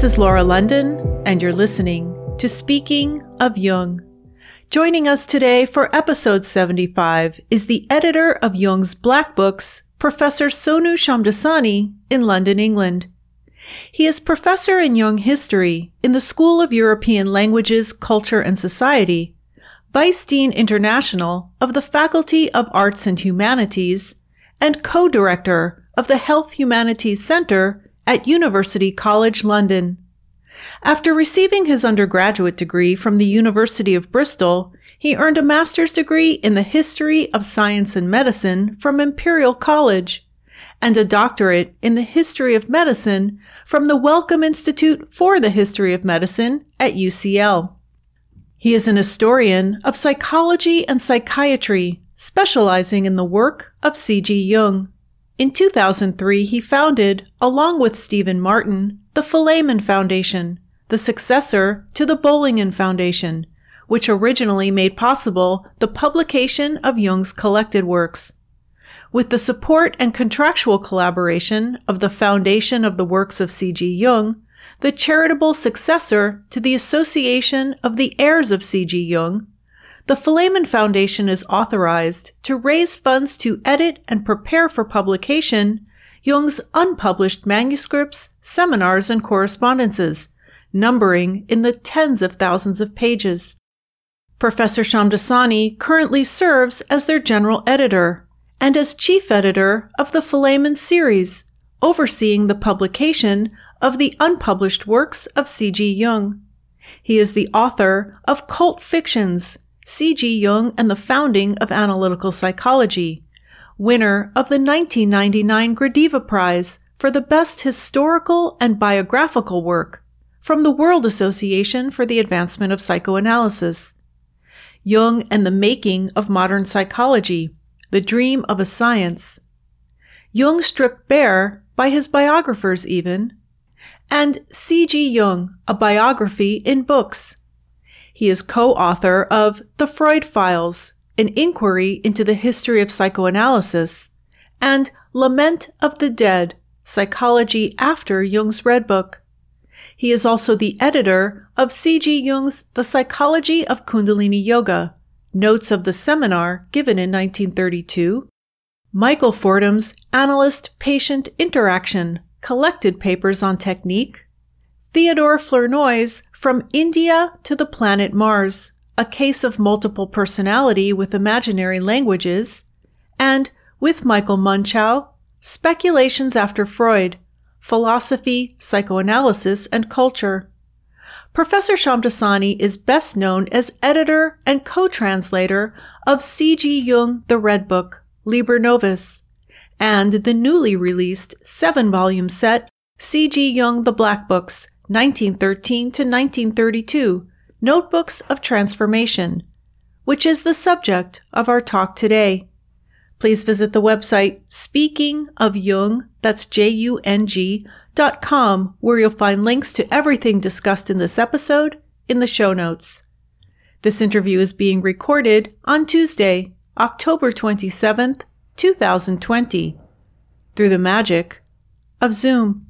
This is Laura London, and you're listening to Speaking of Jung. Joining us today for episode 75 is the editor of Jung's Black Books, Professor Sonu Shamdasani in London, England. He is professor in Jung history in the School of European Languages, Culture and Society, Vice Dean International of the Faculty of Arts and Humanities, and co-director of the Health Humanities Center at University College London. After receiving his undergraduate degree from the University of Bristol, he earned a master's degree in the history of science and medicine from Imperial College, and a doctorate in the history of medicine from the Wellcome Institute for the History of Medicine at UCL. He is an historian of psychology and psychiatry, specializing in the work of C.G. Jung. In 2003, he founded, along with Stephen Martin, the Philemon Foundation, the successor to the Bollingen Foundation, which originally made possible the publication of Jung's collected works. With the support and contractual collaboration of the Foundation of the Works of C.G. Jung, the charitable successor to the Association of the Heirs of C.G. Jung, the Philemon Foundation is authorized to raise funds to edit and prepare for publication Jung's unpublished manuscripts, seminars, and correspondences, numbering in the tens of thousands of pages. Professor Shamdasani currently serves as their general editor and as chief editor of the Philemon series, overseeing the publication of the unpublished works of C.G. Jung. He is the author of Cult Fictions, C.G. Jung and the Founding of Analytical Psychology, winner of the 1999 Gradiva Prize for the Best Historical and Biographical Work from the World Association for the Advancement of Psychoanalysis, Jung and the Making of Modern Psychology, The Dream of a Science, Jung Stripped Bare by His Biographers Even, and C.G. Jung, A Biography in Books. He is co-author of The Freud Files, An Inquiry into the History of Psychoanalysis, and Lament of the Dead, Psychology After Jung's Red Book. He is also the editor of C.G. Jung's The Psychology of Kundalini Yoga, notes of the seminar given in 1932, Michael Fordham's Analyst-Patient Interaction, collected papers on technique, Theodore Flournoy's From India to the Planet Mars, A Case of Multiple Personality with Imaginary Languages, and, with Michael Munchow, Speculations After Freud, Philosophy, Psychoanalysis, and Culture. Professor Shamdasani is best known as editor and co-translator of C.G. Jung, The Red Book, Liber Novus, and the newly released 7-volume set C.G. Jung, The Black Books, 1913 to 1932, Notebooks of Transformation, which is the subject of our talk today. Please visit the website speakingofjung, that's JUNG.com, where you'll find links to everything discussed in this episode in the show notes. This interview is being recorded on Tuesday, October 27th, 2020, through the magic of Zoom.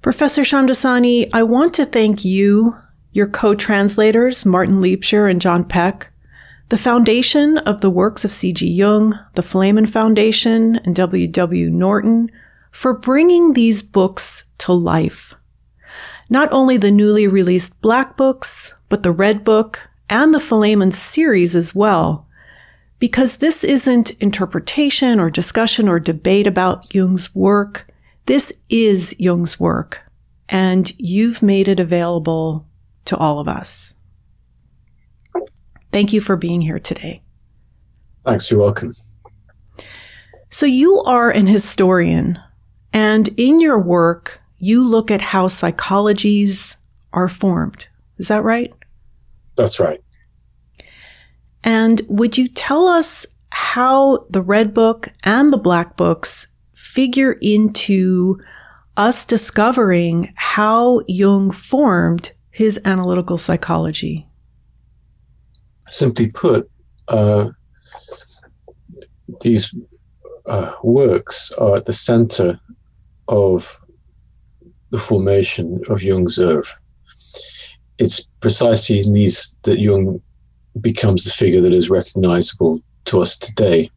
Professor Shamdasani, I want to thank you, your co-translators, Martin Liebscher and John Peck, the Foundation of the Works of C.G. Jung, the Philemon Foundation, and W.W. Norton, for bringing these books to life. Not only the newly released Black Books, but the Red Book and the Philemon series as well, because this isn't interpretation or discussion or debate about Jung's work. This is Jung's work, and you've made it available to all of us. Thank you for being here today. Thanks, you're welcome. So you are an historian, and in your work, you look at how psychologies are formed. Is that right? That's right. And would you tell us how the Red Book and the Black Books figure into us discovering how Jung formed his analytical psychology? Simply put, these works are at the center of the formation of Jung's oeuvre. It's precisely in these that Jung becomes the figure that is recognizable to us today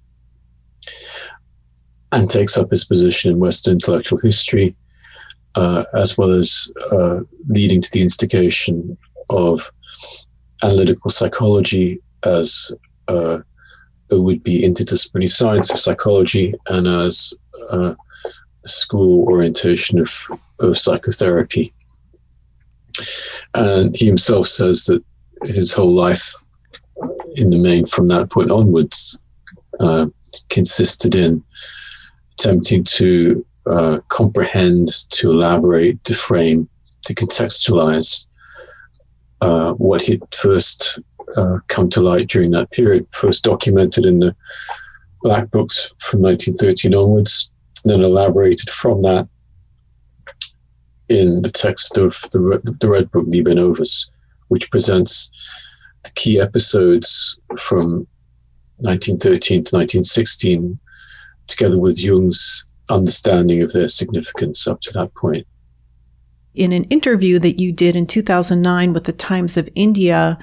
and takes up his position in Western intellectual history, as well as leading to the instigation of analytical psychology as it would be interdisciplinary science of psychology and as school orientation of psychotherapy. And he himself says that his whole life, in the main from that point onwards, consisted in attempting to comprehend, to elaborate, to frame, to contextualize what had first come to light during that period, first documented in the Black Books from 1913 onwards, then elaborated from that in the text of the Red Book, Liber Novus, which presents the key episodes from 1913 to 1916, together with Jung's understanding of their significance up to that point. In an interview that you did in 2009 with the Times of India,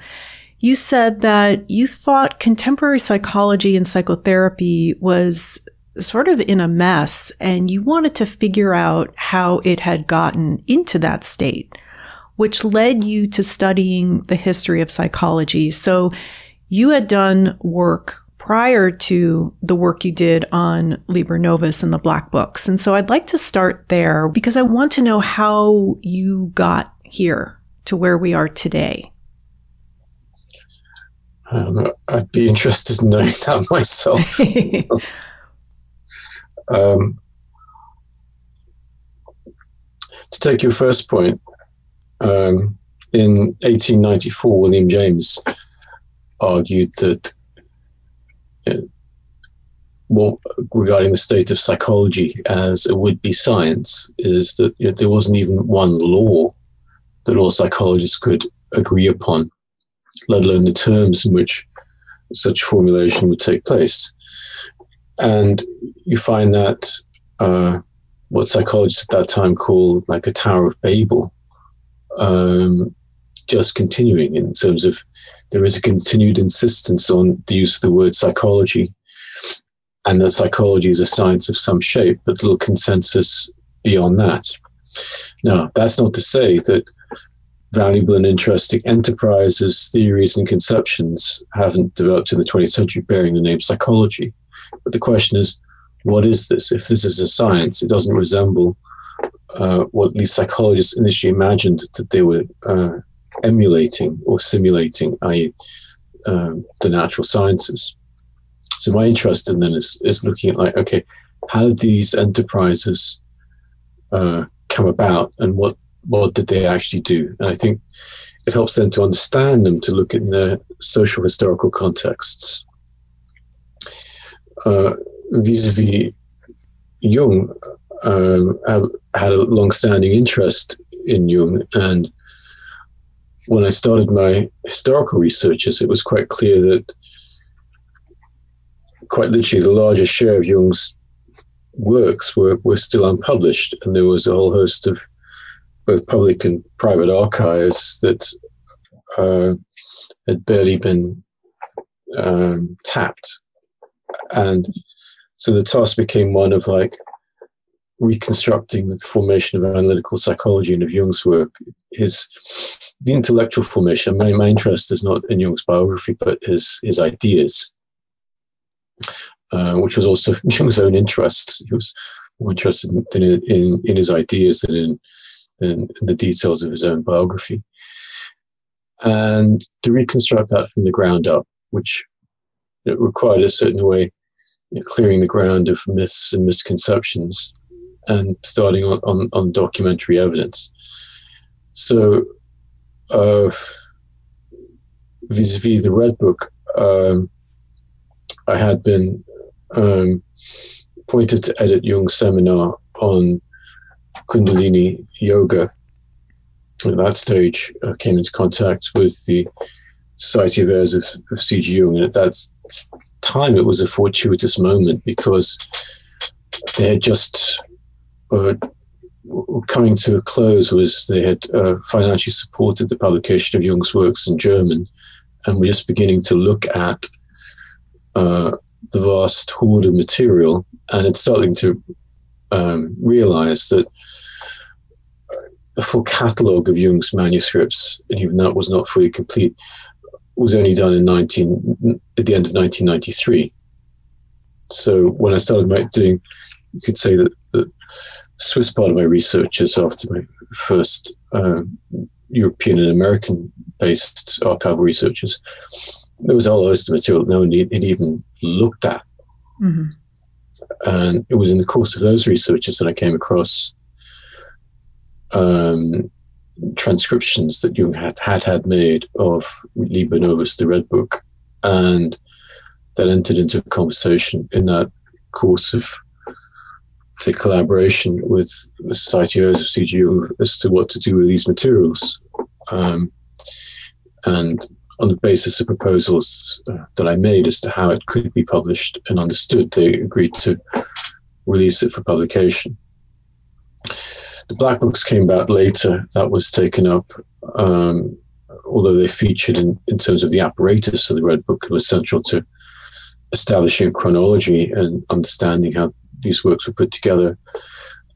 you said that you thought contemporary psychology and psychotherapy was sort of in a mess, and you wanted to figure out how it had gotten into that state, which led you to studying the history of psychology. So you had done work prior to the work you did on Liber Novus and the Black Books. And so I'd like to start there because I want to know how you got here to where we are today. I'd be interested in knowing that myself. To take your first point, in 1894, William James argued that, regarding the state of psychology as it would be science, is that there wasn't even one law that all psychologists could agree upon, let alone the terms in which such formulation would take place. And you find that what psychologists at that time called like a Tower of Babel, just continuing in terms of there is a continued insistence on the use of the word psychology, and that psychology is a science of some shape, but little consensus beyond that. Now, that's not to say that valuable and interesting enterprises, theories, and conceptions haven't developed in the 20th century bearing the name psychology. But the question is, what is this? If this is a science, it doesn't resemble what these psychologists initially imagined that they were emulating or simulating, i.e. The natural sciences. So my interest then is looking at how did these enterprises come about, and what did they actually do? And I think it helps then to understand them, to look in their social historical contexts. Vis-a-vis Jung, I had a long-standing interest in Jung, and when I started my historical researches, it was quite clear that quite literally the largest share of Jung's works were still unpublished, and there was a whole host of both public and private archives that had barely been tapped. And so the task became one of reconstructing the formation of analytical psychology and of Jung's work, the intellectual formation. My interest is not in Jung's biography, but his ideas, which was also Jung's own interest. He was more interested in his ideas than in the details of his own biography. And to reconstruct that from the ground up, which it required a certain way, clearing the ground of myths and misconceptions and starting on documentary evidence. So, vis-a-vis the Red Book, I had been appointed to edit Jung's seminar on Kundalini Yoga. At that stage, I came into contact with the Society of Heirs of C.G. Jung, and at that time it was a fortuitous moment because they had just coming to a close was they had financially supported the publication of Jung's works in German, and were just beginning to look at the vast hoard of material, and it's starting to realize that a full catalogue of Jung's manuscripts, and even that was not fully complete, was only done at the end of 1993. So when I started doing, you could say that the Swiss part of my research is after my first European and American-based archival researches, there was a whole host of material that no one had even looked at. Mm-hmm. And it was in the course of those researches that I came across transcriptions that Jung had made of Liber Novus, the Red Book, and that entered into a conversation in that course of collaboration with the Society of the Heirs of C.G. Jung as to what to do with these materials. And on the basis of proposals that I made as to how it could be published and understood, they agreed to release it for publication. The Black Books came about later. That was taken up, although they featured in terms of the apparatus of the Red Book, it was central to establishing chronology and understanding how these works were put together.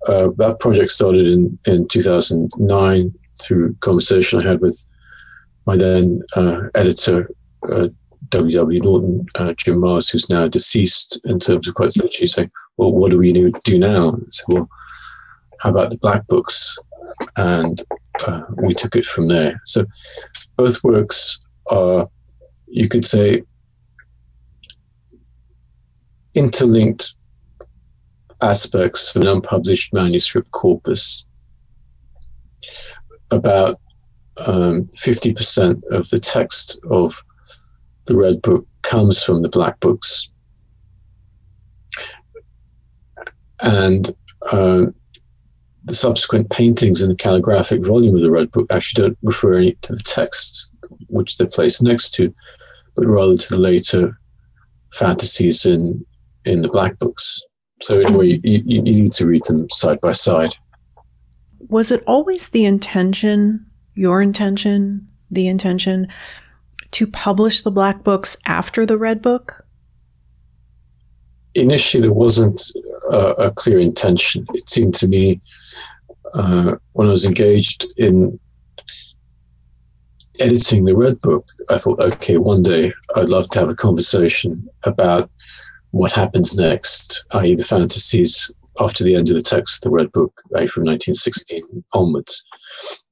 That project started in 2009 through a conversation I had with my then editor, W.W. Norton, Jim Mars, who's now deceased, in terms of quite literally saying, well, what do we do now? I said, well, how about the Black Books? And we took it from there. So both works are, you could say, interlinked aspects of an unpublished manuscript corpus. About 50% of the text of the Red Book comes from the Black Books. And the subsequent paintings in the calligraphic volume of the Red Book actually don't refer any to the text which they're placed next to, but rather to the later fantasies in the Black Books. So anyway, you need to read them side by side. Was it always the intention, the intention, to publish the Black Books after the Red Book? Initially, there wasn't a clear intention. It seemed to me, when I was engaged in editing the Red Book, I thought, okay, one day I'd love to have a conversation about what happens next, i.e. the fantasies after the end of the text of the Red Book, right, from 1916 onwards.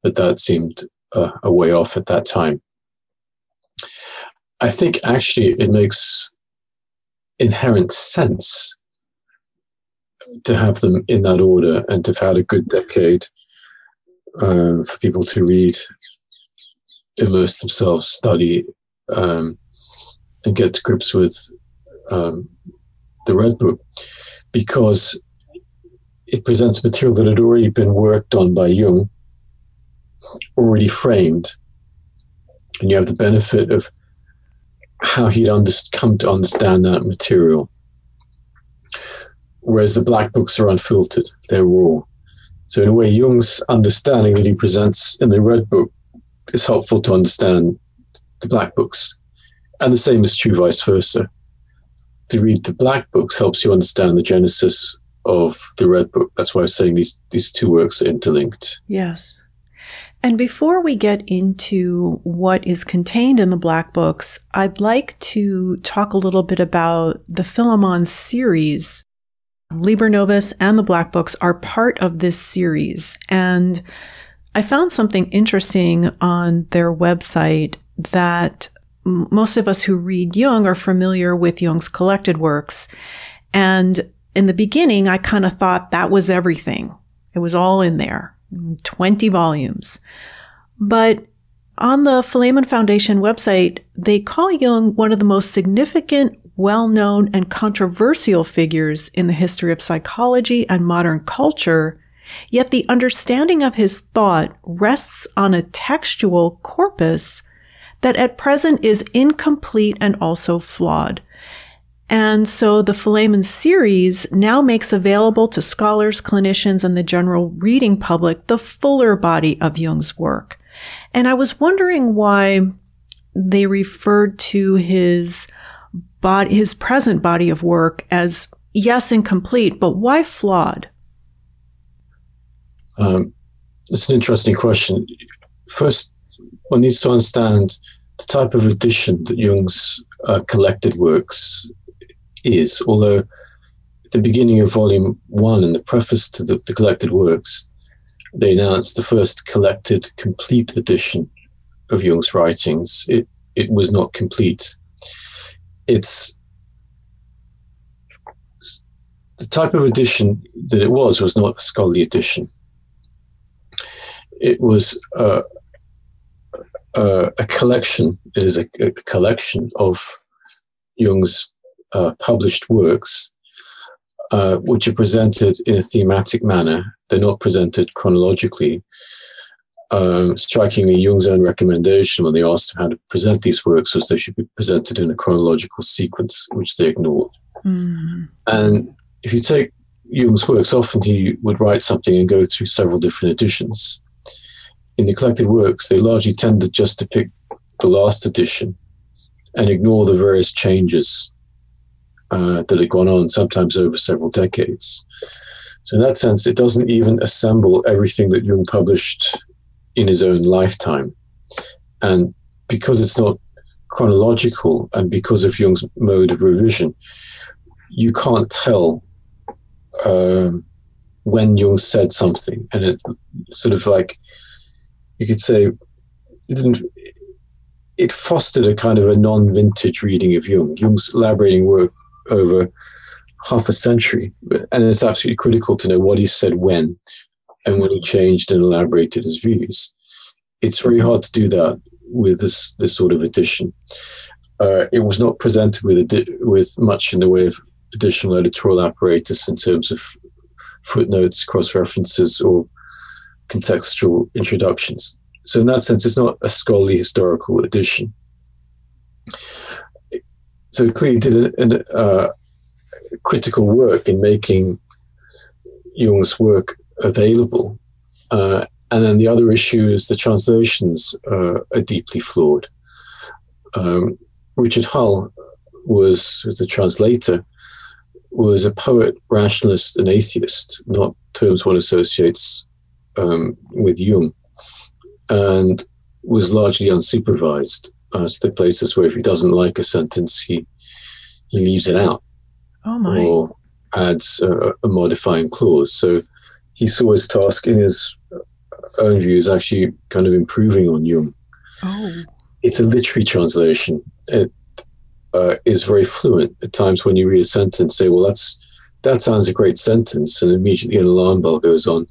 But that seemed a way off at that time. I think actually it makes inherent sense to have them in that order and to have had a good decade for people to read, immerse themselves, study, and get to grips with the Red Book, because it presents material that had already been worked on by Jung, already framed, and you have the benefit of how he'd come to understand that material. Whereas the Black Books are unfiltered, they're raw. So in a way, Jung's understanding that he presents in the Red Book is helpful to understand the Black Books. And the same is true vice versa. To read the Black Books helps you understand the genesis of the Red Book. That's why I was saying these two works are interlinked. Yes. And before we get into what is contained in the Black Books, I'd like to talk a little bit about the Philemon series. Liber Novus and the Black Books are part of this series. And I found something interesting on their website that most of us who read Jung are familiar with Jung's collected works. And in the beginning, I kind of thought that was everything. It was all in there, 20 volumes. But on the Philemon Foundation website, they call Jung one of the most significant, well-known, and controversial figures in the history of psychology and modern culture. Yet the understanding of his thought rests on a textual corpus that at present is incomplete and also flawed. And so the Philemon series now makes available to scholars, clinicians, and the general reading public the fuller body of Jung's work. And I was wondering why they referred to his present body of work as, yes, incomplete, but why flawed? It's an interesting question. First, one needs to understand the type of edition that Jung's collected works is, although at the beginning of Volume 1, in the preface to the collected works, they announced the first collected, complete edition of Jung's writings. It was not complete. It's the type of edition that it was not a scholarly edition. It was a collection. It is a collection of Jung's published works, which are presented in a thematic manner. They're not presented chronologically. Strikingly, Jung's own recommendation when they asked him how to present these works was they should be presented in a chronological sequence, which they ignored. Mm. And if you take Jung's works, often he would write something and go through several different editions. In the collected works, they largely tended just to pick the last edition and ignore the various changes that had gone on, sometimes over several decades. So in that sense, it doesn't even assemble everything that Jung published in his own lifetime. And because it's not chronological and because of Jung's mode of revision, you can't tell when Jung said something. And it sort of like, you could say, it fostered a kind of a non-vintage reading of Jung. Jung's elaborating work over half a century, and it's absolutely critical to know what he said when and when he changed and elaborated his views. It's very hard to do that with this sort of edition. It was not presented with much in the way of additional editorial apparatus in terms of footnotes, cross-references, or contextual introductions. So in that sense, it's not a scholarly historical edition. So it clearly did a critical work in making Jung's work available. And then the other issue is the translations are deeply flawed. Richard Hull was the translator, was a poet, rationalist, and atheist, not terms one associates with Jung, and was largely unsupervised. So the places where if he doesn't like a sentence, he leaves it out. Oh my. Or adds a modifying clause. So he saw his task in his own view as actually kind of improving on Jung. Oh. It's a literary translation. It is very fluent. At times when you read a sentence, say, well, that sounds a great sentence, and immediately an alarm bell goes on.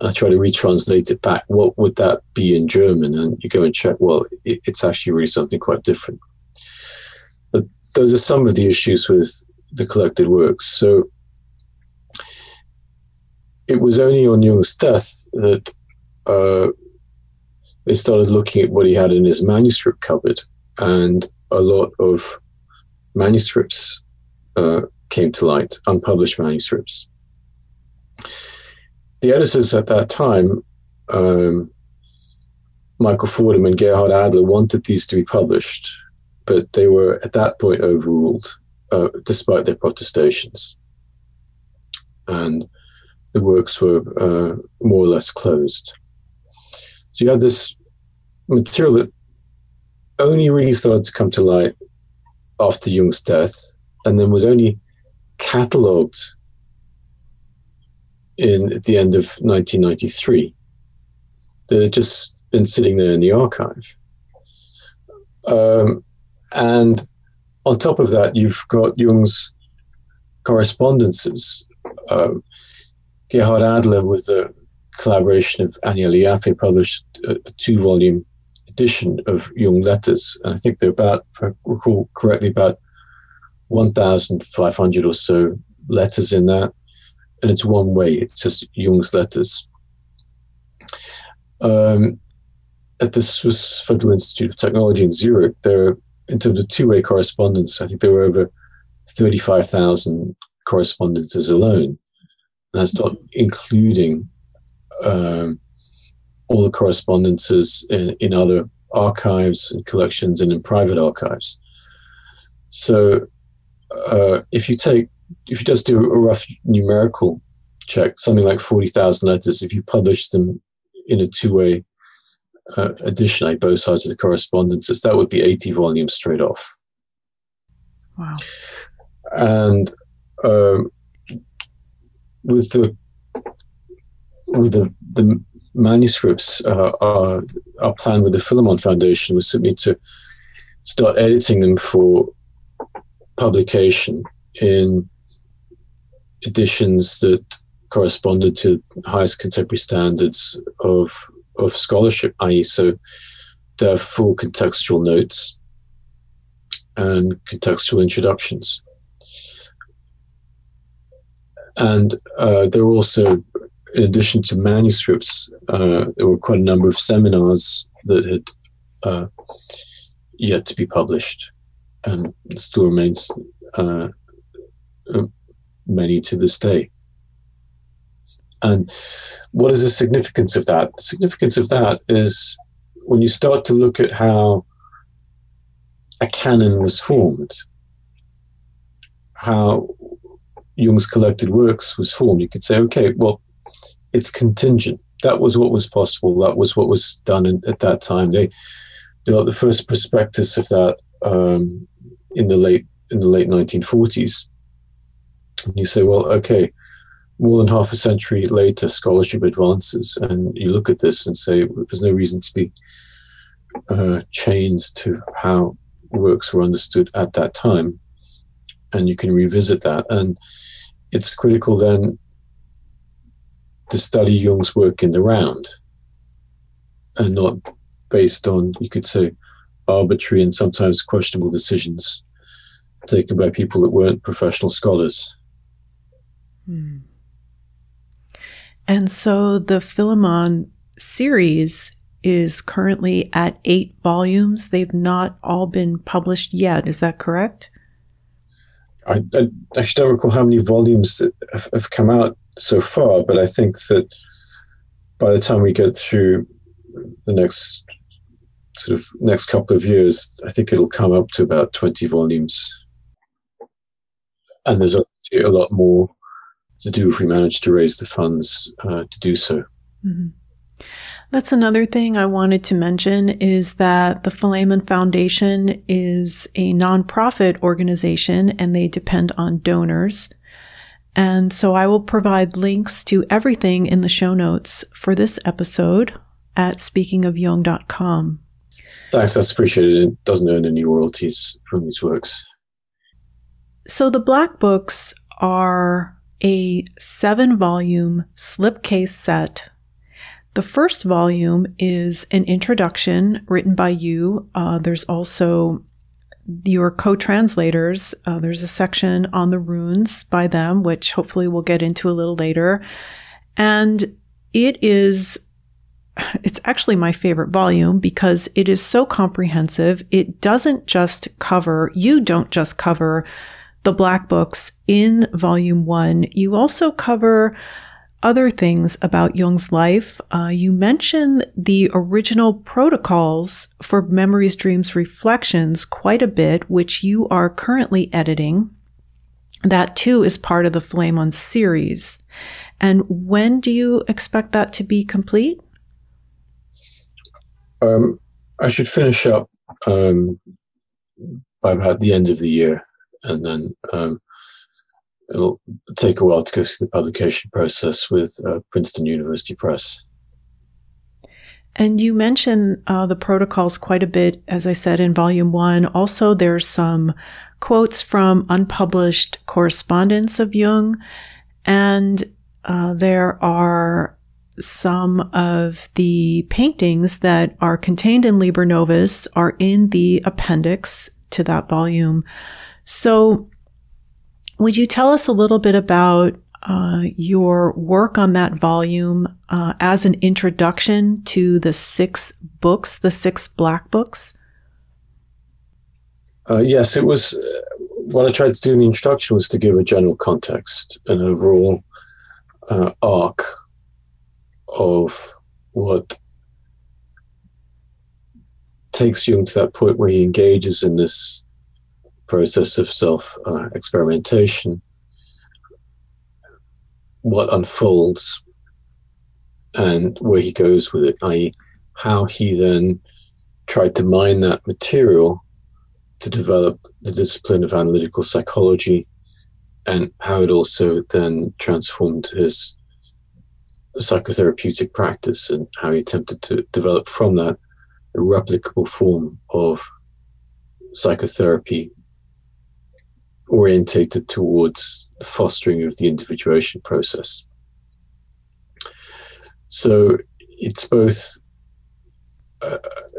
I try to retranslate it back. What would that be in German? And you go and check, well, it's actually really something quite different. But those are some of the issues with the collected works. So it was only on Jung's death that they started looking at what he had in his manuscript cupboard, and a lot of manuscripts came to light, unpublished manuscripts. The editors at that time, Michael Fordham and Gerhard Adler, wanted these to be published, but they were at that point overruled, despite their protestations. And the works were more or less closed. So you had this material that only really started to come to light after Jung's death, and then was only catalogued at the end of 1993, that had just been sitting there in the archive. And on top of that, you've got Jung's correspondences. Gerhard Adler, with the collaboration of Aniela Jaffé, published a 2-volume edition of Jung letters. And I think they're about, if I recall correctly, about 1,500 or so letters in that. And it's one way, it's just Jung's letters. At the Swiss Federal Institute of Technology in Zurich, there are, in terms of two-way correspondence, I think there were over 35,000 correspondences alone. And that's not including all the correspondences in other archives and collections and in private archives. So if you just do a rough numerical check, something like 40,000 letters, if you publish them in a two-way edition, like both sides of the correspondences, that would be 80 volumes straight off. Wow. And with the manuscripts, our plan with the Philemon Foundation was simply to start editing them for publication in editions that corresponded to highest contemporary standards of scholarship, i.e. so they have full contextual notes and contextual introductions. And there were also, in addition to manuscripts, there were quite a number of seminars that had yet to be published, and still remains many to this day. And what is the significance of that? The significance of that is when you start to look at how a canon was formed, how Jung's collected works was formed, you could say, okay, well, it's contingent. That was what was possible. That was what was done at that time. They developed the first prospectus of that in the late 1940s. And you say, well, okay, more than half a century later, scholarship advances, and you look at this and say, well, there's no reason to be chained to how works were understood at that time, and you can revisit that. And it's critical then to study Jung's work in the round, and not based on, you could say, arbitrary and sometimes questionable decisions taken by people that weren't professional scholars. Hmm. And so the Philemon series is currently at 8 volumes. They've not all been published yet. Is that correct? I actually don't recall how many volumes have come out so far, but I think that by the time we get through the next couple of years, I think it'll come up to about 20 volumes. And there's a lot more to do if we manage to raise the funds to do so. Mm-hmm. That's another thing I wanted to mention, is that the Philemon Foundation is a nonprofit organization and they depend on donors. And so I will provide links to everything in the show notes for this episode at speakingofjung.com. Thanks, that's appreciated. It doesn't earn any royalties from these works. So the Black Books are a 7-volume slipcase set. The first volume is an introduction written by you. There's also your co-translators. There's a section on the runes by them, which hopefully we'll get into a little later. And it's actually my favorite volume because it is so comprehensive. It doesn't just cover, you don't just cover the Black Books in volume 1. You also cover other things about Jung's life. You mention the original protocols for Memories, Dreams, Reflections quite a bit, which you are currently editing. That too is part of the Philemon series. And when do you expect that to be complete? I should finish up by about the end of the year, and then it'll take a while to go through the publication process with Princeton University Press. And you mention the protocols quite a bit, as I said, in Volume 1. Also, there's some quotes from unpublished correspondence of Jung, and there are some of the paintings that are contained in Liber Novus are in the appendix to that volume. So would you tell us a little bit about your work on that volume as an introduction to the 6 books, the 6 Black Books? Yes, it was what I tried to do in the introduction was to give a general context, an overall arc of what takes Jung to that point where he engages in this process of self-experimentation, what unfolds, and where he goes with it, i.e. how he then tried to mine that material to develop the discipline of analytical psychology, and how it also then transformed his psychotherapeutic practice, and how he attempted to develop from that a replicable form of psychotherapy orientated towards the fostering of the individuation process. So it's both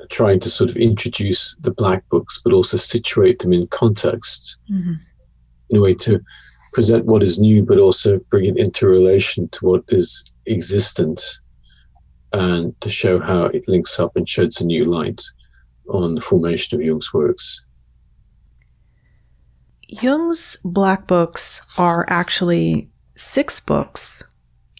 trying to sort of introduce the Black Books, but also situate them in context, mm-hmm. in a way to present what is new, but also bring it into relation to what is existent, and to show how it links up and sheds a new light on the formation of Jung's works. Jung's Black Books are actually 6 books,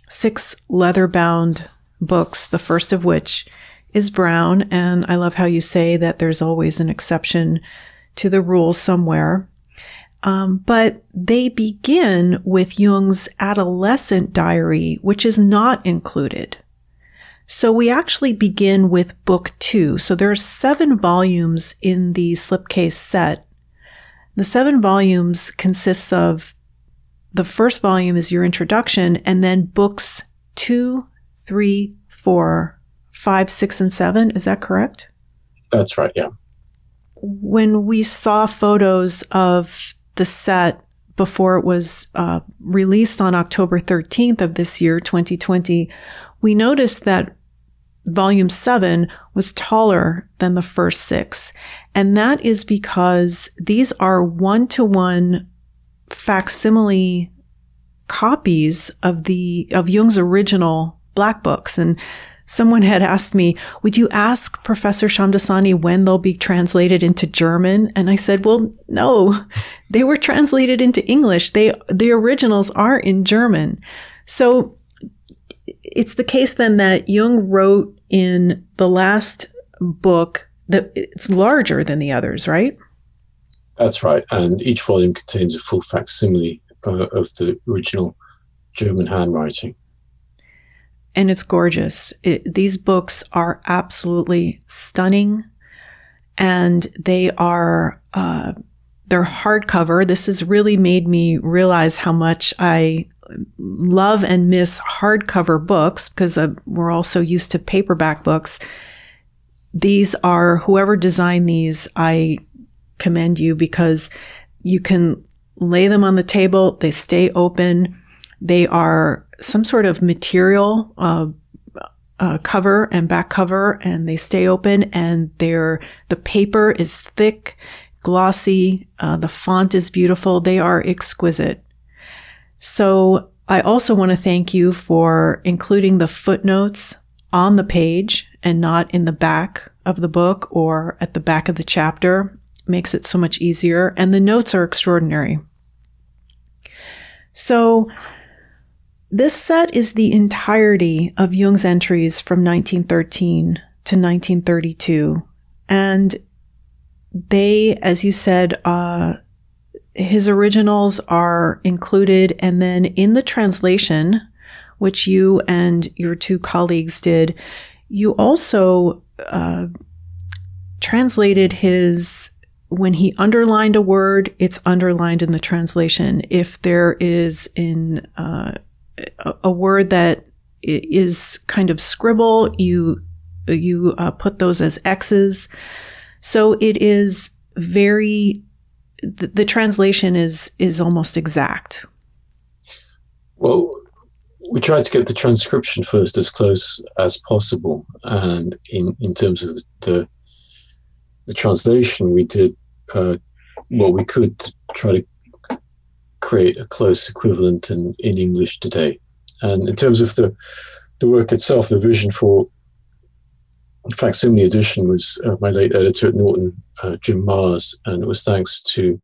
6 leather-bound books, the first of which is brown. And I love how you say that there's always an exception to the rule somewhere. But they begin with Jung's adolescent diary, which is not included. So we actually begin with book 2. So there are 7 volumes in the slipcase set. The 7 volumes consists of, the first volume is your introduction, and then books 2, 3, 4, 5, 6, and 7. Is that correct? That's right, yeah. When we saw photos of the set before it was released on October 13th of this year, 2020, we noticed that volume 7 was taller than the first 6. And that is because these are one-to-one facsimile copies of Jung's original Black Books. And someone had asked me, would you ask Professor Shamdasani when they'll be translated into German? And I said, well, no, they were translated into English. The originals are in German. So it's the case then that Jung wrote in the last book that it's larger than the others, right? That's right. And each volume contains a full facsimile of the original German handwriting. And it's gorgeous. These books are absolutely stunning, and they are, they're hardcover. This has really made me realize how much I love and miss hardcover books, because we're all so used to paperback books. These are, whoever designed these, I commend you, because you can lay them on the table, they stay open, they are some sort of material cover and back cover, and they stay open, and the paper is thick, glossy, the font is beautiful, they are exquisite. So I also want to thank you for including the footnotes on the page and not in the back of the book or at the back of the chapter. It makes it so much easier, and the notes are extraordinary. So this set is the entirety of Jung's entries from 1913 to 1932. And they, as you said, his originals are included. And then in the translation, which you and your 2 colleagues did, you also translated his, when he underlined a word, it's underlined in the translation. If there is in a word that is kind of scribble, you put those as X's. So it is very, the translation is almost exact. Well, we tried to get the transcription first as close as possible, and in terms of the translation, we did what we could to try to create a close equivalent in English today. And in terms of the work itself, the vision for facsimile edition was my late editor at Norton, Jim Mars, and it was thanks to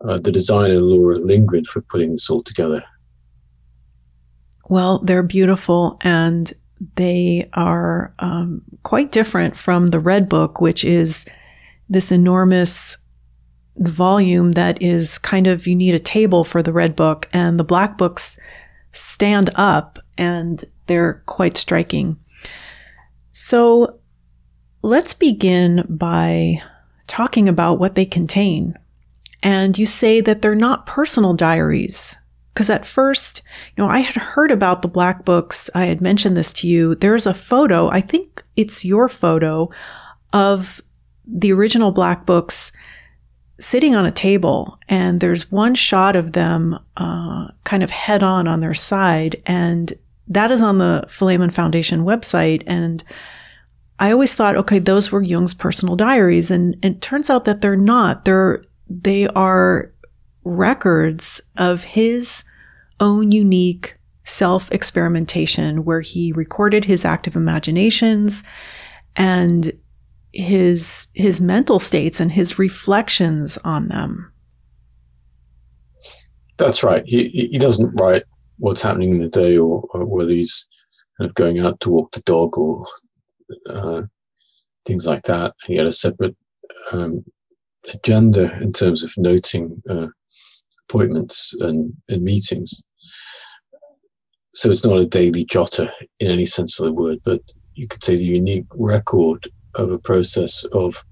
the designer Laura Lindgren for putting this all together. Well, they're beautiful, and they are quite different from the Red Book, which is this enormous volume that is kind of, you need a table for the Red Book, and the Black Books stand up and they're quite striking. So let's begin by talking about what they contain. And you say that they're not personal diaries, because at first, you know, I had heard about the Black Books. I had mentioned this to you. There's a photo, I think it's your photo, of the original Black Books sitting on a table, and there's one shot of them kind of head on their side, and that is on the Philemon Foundation website. And I always thought, okay, those were Jung's personal diaries, and it turns out that they're not. They are records of his own unique self-experimentation, where he recorded his active imaginations and his mental states and his reflections on them. That's right. He doesn't write what's happening in the day, or whether he's kind of going out to walk the dog, or things like that. He had a separate agenda in terms of noting appointments and meetings. So it's not a daily jotter in any sense of the word, but you could say the unique record of a process of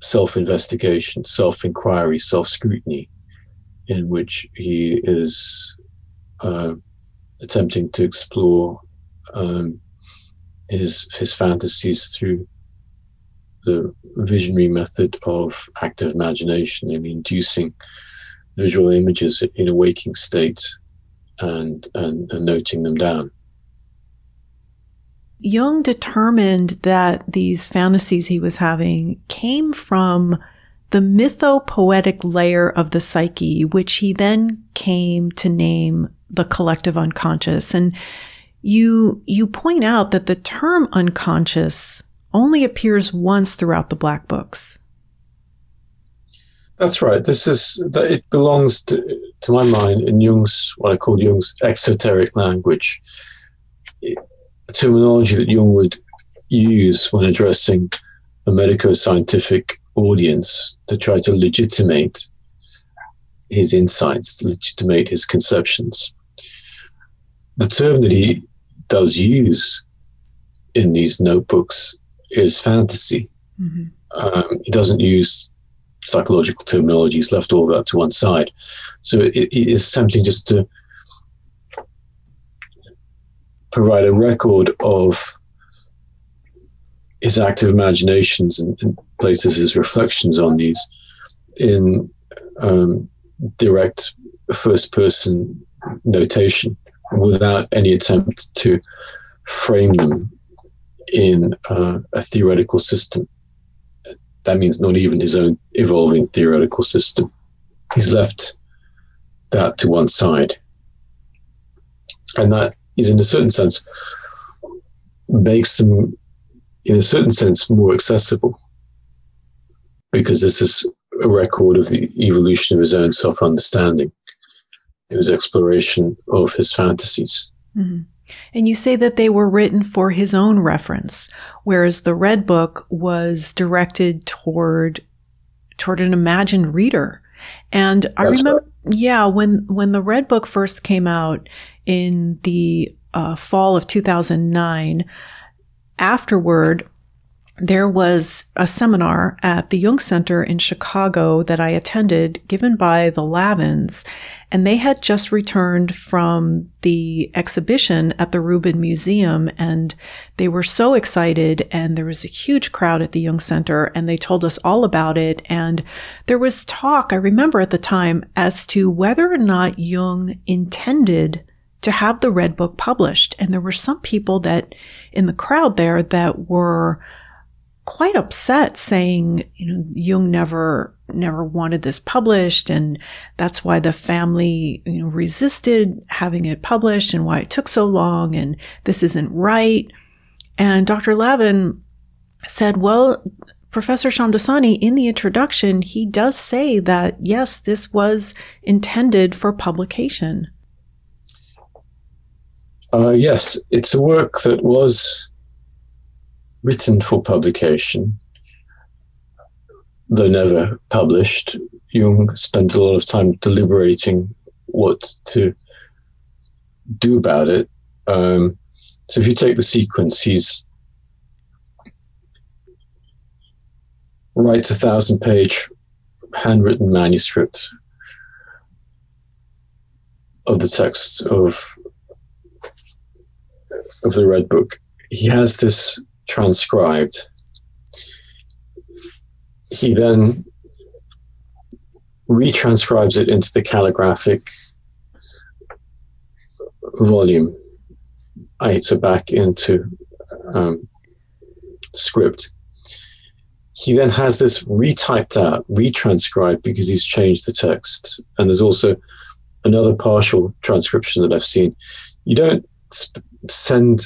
self-investigation, self-inquiry, self-scrutiny, in which he is attempting to explore his fantasies through the visionary method of active imagination, and inducing visual images in a waking state and noting them down. Jung determined that these fantasies he was having came from the mythopoetic layer of the psyche, which he then came to name the collective unconscious. And you point out that the term unconscious only appears once throughout the Black Books. That's right. It belongs to my mind in Jung's, what I call Jung's exoteric language, a terminology that Jung would use when addressing a medico-scientific audience to try to legitimate his insights, legitimate his conceptions. The term that he does use in these notebooks is fantasy. Mm-hmm. He doesn't use psychological terminology. He's left all that to one side. So it is tempting just to provide a record of his active imaginations and places his reflections on these in direct first-person notation, without any attempt to frame them in a theoretical system. That means not even his own evolving theoretical system. He's left that to one side. And that is, in a certain sense, makes them, in a certain sense, more accessible, because this is a record of the evolution of his own self-understanding, his exploration of his fantasies. Mm-hmm. And you say that they were written for his own reference, whereas the Red Book was directed toward an imagined reader. And I remember, when the Red Book first came out in the fall of 2009, afterward, there was a seminar at the Jung Center in Chicago that I attended, given by the Lavins, and they had just returned from the exhibition at the Rubin Museum, and they were so excited, and there was a huge crowd at the Jung Center, and they told us all about it. And there was talk, I remember at the time, as to whether or not Jung intended to have the Red Book published. And there were some people that in the crowd there that were quite upset, saying, you know, Jung never wanted this published, and that's why the family, you know, resisted having it published, and why it took so long, and this isn't right. And Dr. Lavin said, well, Professor Shamdasani, in the introduction, he does say that, yes, this was intended for publication. Yes, it's a work that was written for publication, though never published. Jung spent a lot of time deliberating what to do about it. So if you take the sequence, he's writes 1,000-page handwritten manuscript of the text of the Red Book. He has this transcribed. He then retranscribes it into the calligraphic volume, so back into script. He then has this retyped out, retranscribed, because he's changed the text. And there's also another partial transcription that I've seen. You don't send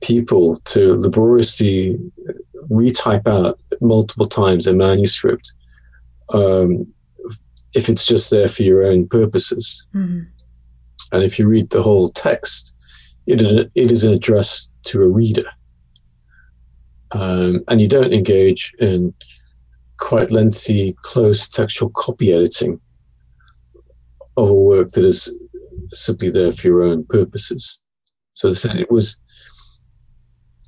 people to laboriously retype out multiple times a manuscript if it's just there for your own purposes. Mm-hmm. And if you read the whole text, it is an address to a reader. And you don't engage in quite lengthy, close textual copy editing of a work that is simply there for your own purposes. So as I said, it was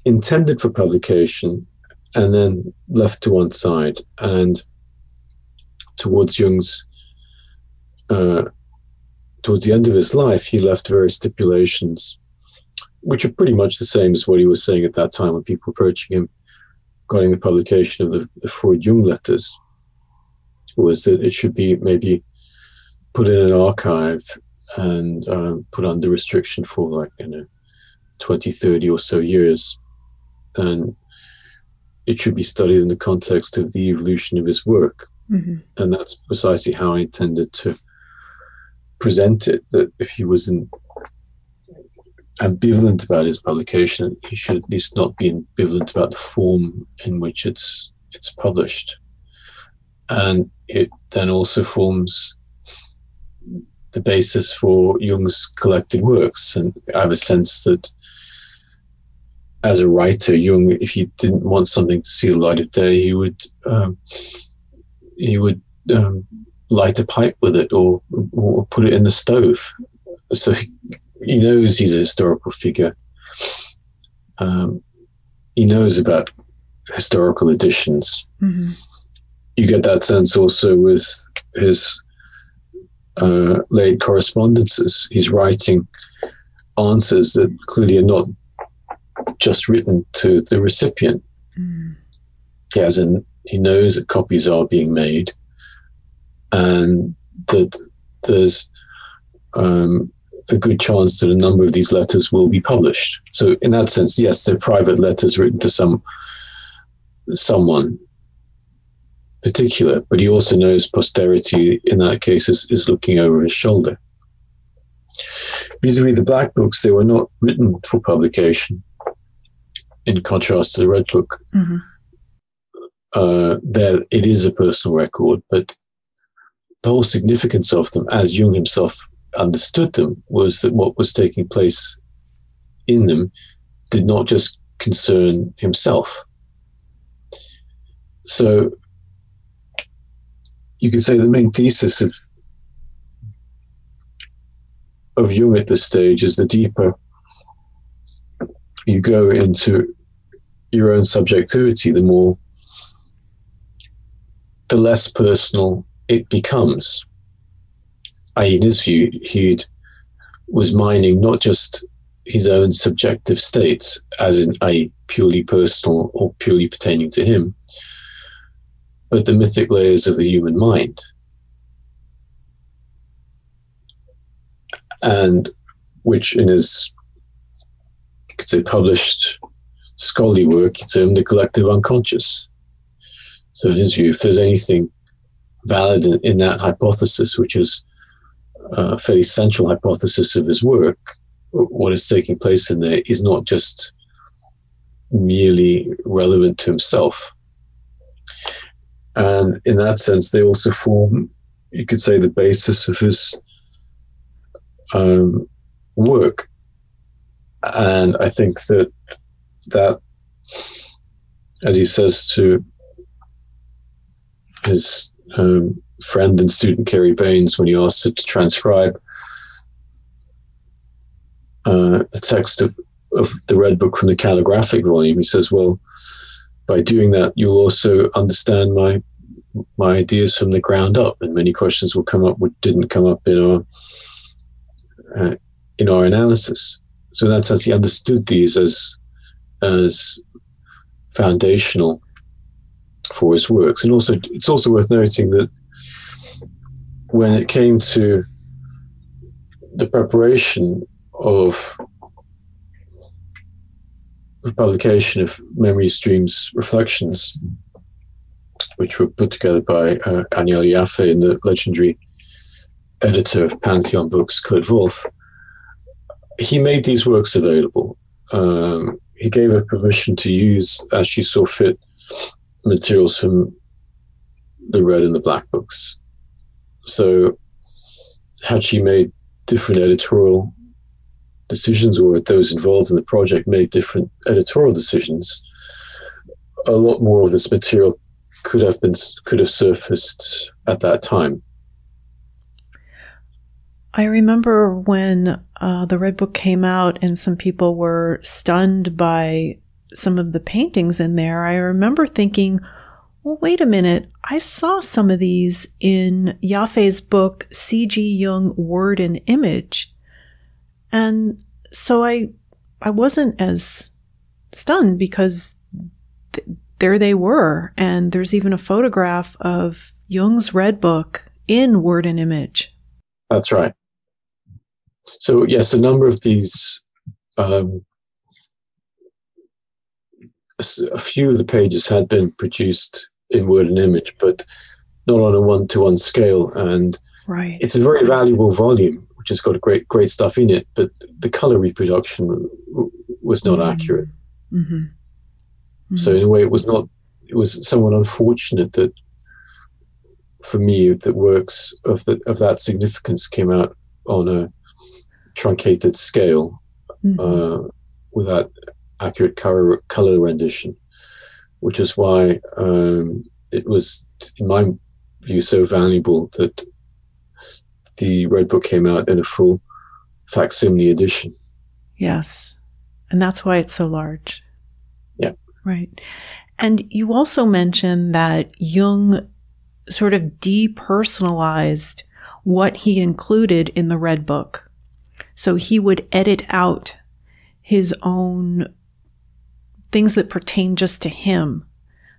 intended for publication and then left to one side. And towards Jung's, towards the end of his life, he left various stipulations, which are pretty much the same as what he was saying at that time when people approaching him regarding the publication of the Freud-Jung letters, was that it should be maybe put in an archive and put under restriction for 20, 30 or so years. And it should be studied in the context of the evolution of his work. Mm-hmm. And that's precisely how I intended to present it, that if he was ambivalent about his publication, he should at least not be ambivalent about the form in which it's published. And it then also forms the basis for Jung's collected works. And I have a sense that as a writer, Jung, if he didn't want something to see the light of day, he would light a pipe with it or put it in the stove. So he knows he's a historical figure. He knows about historical editions. Mm-hmm. You get that sense also with his late correspondences. He's writing answers that clearly are not just written to the recipient. Mm. He knows that copies are being made and that there's a good chance that a number of these letters will be published. So in that sense, yes, they're private letters written to someone particular, but he also knows posterity in that case is looking over his shoulder. Vis-a-vis the Black Books, they were not written for publication, in contrast to the Red Book. Mm-hmm. There it is a personal record, but the whole significance of them, as Jung himself understood them, was that what was taking place in them did not just concern himself. So you could say the main thesis of Jung at this stage is, the deeper you go into your own subjectivity, the less personal it becomes. In his view, he was mining not just his own subjective states, as in a purely personal or purely pertaining to him, but the mythic layers of the human mind. And which in his, you could say, published scholarly work, he termed the collective unconscious. So in his view, if there's anything valid in that hypothesis, which is a fairly central hypothesis of his work, what is taking place in there is not just merely relevant to himself, And in that sense, they also form, you could say, the basis of his work. And I think that, as he says to his friend and student Kerry Baines when he asked her to transcribe the text of the Red Book from the calligraphic volume, he says, well, by doing that, you'll also understand my ideas from the ground up, and many questions will come up which didn't come up in our analysis. So in that sense, he understood these as foundational for his works. And also, it's also worth noting that when it came to the preparation of publication of Memories, Dreams, Reflections, which were put together by Aniela Jaffé and the legendary editor of Pantheon Books, Kurt Wolf, he made these works available. He gave her permission to use, as she saw fit, materials from the Red and the Black Books. So had she made different editorial decisions, or those involved in the project made different editorial decisions, a lot more of this material could have surfaced at that time. I remember when the Red Book came out and some people were stunned by some of the paintings in there. I remember thinking, well, wait a minute, I saw some of these in Jaffé's book, C.G. Jung, Word and Image. And so I wasn't as stunned because there they were. And there's even a photograph of Jung's Red Book in Word and Image. That's right. So yes, a number of these, a few of the pages had been produced in Word and Image, but not on a one-to-one scale. And right. It's a very valuable volume, which has got great stuff in it, but the color reproduction was not accurate. Mm-hmm. Mm-hmm. So in a way, it was somewhat unfortunate that, for me, the works of that significance came out on a truncated scale, mm-hmm. Without accurate color rendition, which is why it was, in my view, so valuable that the Red Book came out in a full facsimile edition. Yes, and that's why it's so large. Yeah. Right. And you also mentioned that Jung sort of depersonalized what he included in the Red Book. So he would edit out his own things that pertain just to him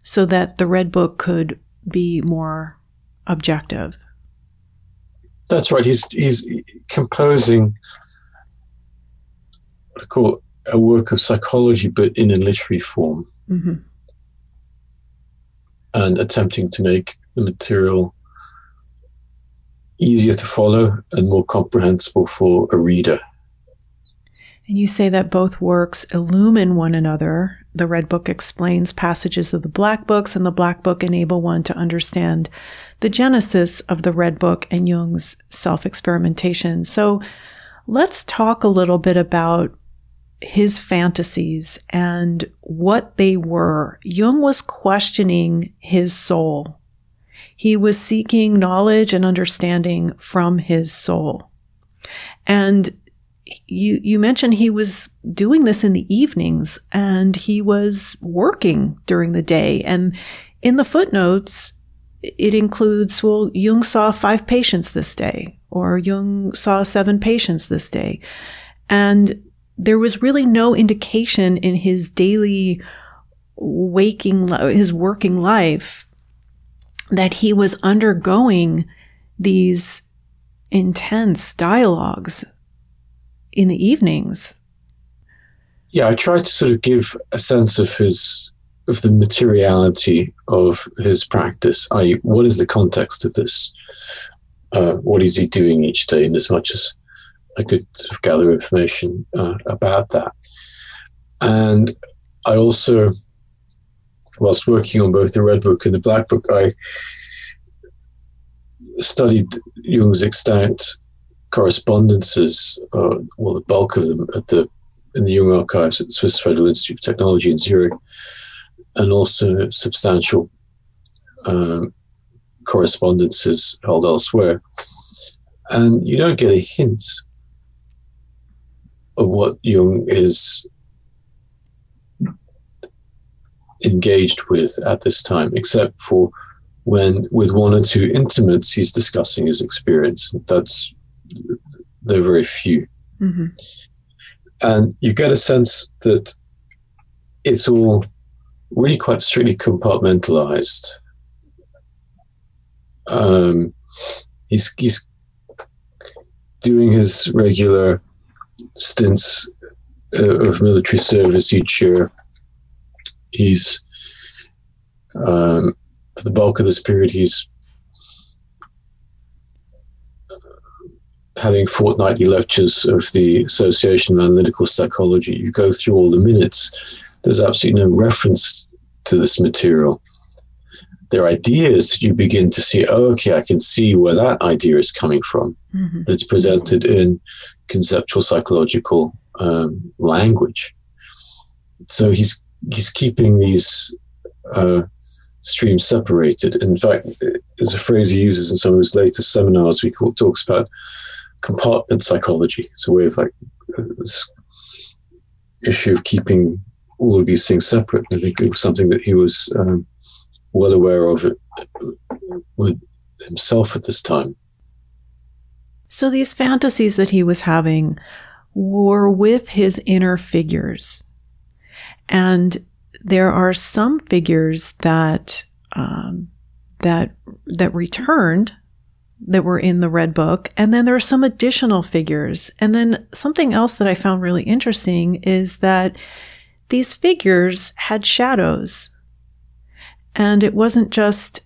so that the Red Book could be more objective. That's right. He's composing what I call a work of psychology, but in a literary form. Mm-hmm. And attempting to make the material easier to follow and more comprehensible for a reader. And you say that both works illumine one another. The Red Book explains passages of the Black Books, and the Black Book enable one to understand the genesis of the Red Book and Jung's self-experimentation. So let's talk a little bit about his fantasies and what they were. Jung was questioning his soul. He was seeking knowledge and understanding from his soul. And you mentioned he was doing this in the evenings, and he was working during the day. And in the footnotes, it includes, well, Jung saw 5 patients this day, or Jung saw 7 patients this day. And there was really no indication in his daily his working life, that he was undergoing these intense dialogues in the evenings. Yeah, I tried to sort of give a sense of the materiality of his practice, i.e., what is the context of this? What is he doing each day? And as much as I could gather information about that. And I also whilst working on both the Red Book and the Black Book, I studied Jung's extant correspondences, well, the bulk of them in the Jung archives at the Swiss Federal Institute of Technology in Zurich, and also substantial correspondences held elsewhere. And you don't get a hint of what Jung is engaged with at this time, except for when, with one or two intimates, he's discussing his experience. They're very few. Mm-hmm. And you get a sense that it's all really quite strictly compartmentalized. He's doing his regular stints of military service each year. He's, for the bulk of this period, he's having fortnightly lectures of the Association of Analytical Psychology. You go through all the minutes. There's absolutely no reference to this material. There are ideas that you begin to see, I can see where that idea is coming from. Mm-hmm. That's presented in conceptual psychological language. So he's keeping these streams separated. In fact, there's a phrase he uses in some of his later seminars. He talks about compartment psychology. It's a way of this issue of keeping all of these things separate. And I think it was something that he was well aware of with himself at this time. So these fantasies that he was having were with his inner figures. And there are some figures that that returned, that were in the Red Book, and then there are some additional figures. And then something else that I found really interesting is that these figures had shadows, and it wasn't just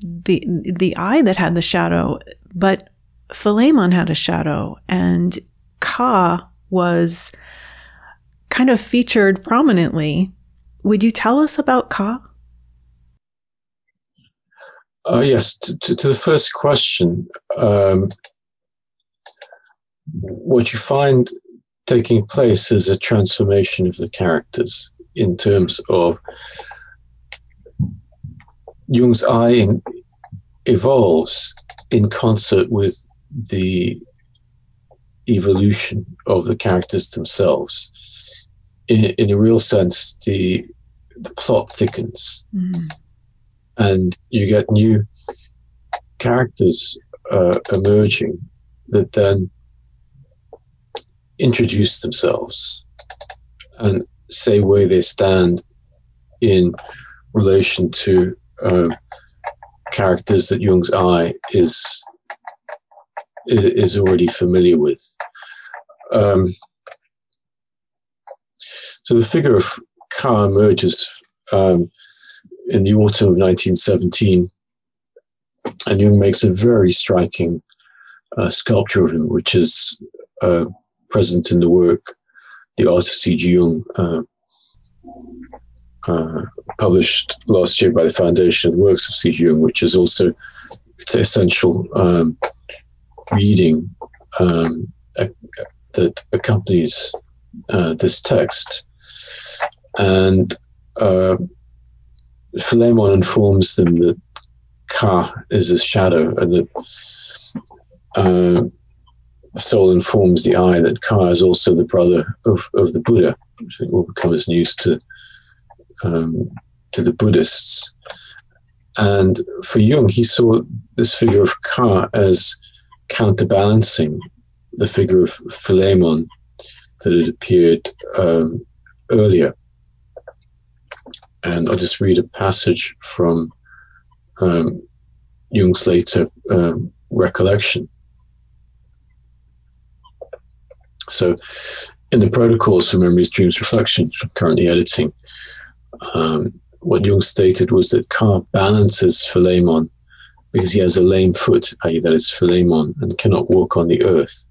the eye that had the shadow, but Philemon had a shadow, and Ka was kind of featured prominently. Would you tell us about Ka? Yes, to the first question, what you find taking place is a transformation of the characters in terms of Jung's eye evolves in concert with the evolution of the characters themselves. In a real sense, the plot thickens. Mm-hmm. And you get new characters emerging that then introduce themselves and say where they stand in relation to characters that Jung's eye is already familiar with. So the figure of Ka emerges in the autumn of 1917, and Jung makes a very striking sculpture of him, which is present in the work The Art of C.G. Jung, published last year by the Foundation of the Works of C.G. Jung, which is also it's an essential reading that accompanies this text. And Philemon informs them that Ka is a shadow, and that the soul informs the eye that Ka is also the brother of the Buddha, which I think will become as news to the Buddhists. And for Jung, he saw this figure of Ka as counterbalancing the figure of Philemon that had appeared earlier. And I'll just read a passage from Jung's later recollection. So, in the protocols for Memories, Dreams, Reflections, which I'm currently editing, what Jung stated was that Ka balances Philemon because he has a lame foot, i.e. that is Philemon, and cannot walk on the earth.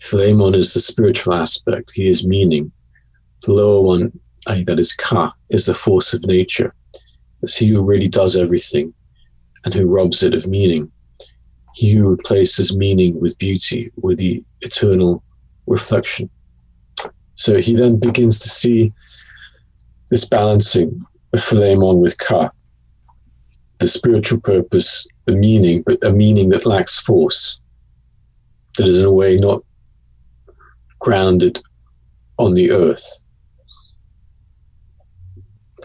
Philemon is the spiritual aspect. He is meaning. The lower one that is Ka, is the force of nature. It's he who really does everything and who robs it of meaning. He who replaces meaning with beauty, with the eternal reflection. So he then begins to see this balancing of Philemon with Ka, the spiritual purpose, the meaning, but a meaning that lacks force, that is in a way not grounded on the earth.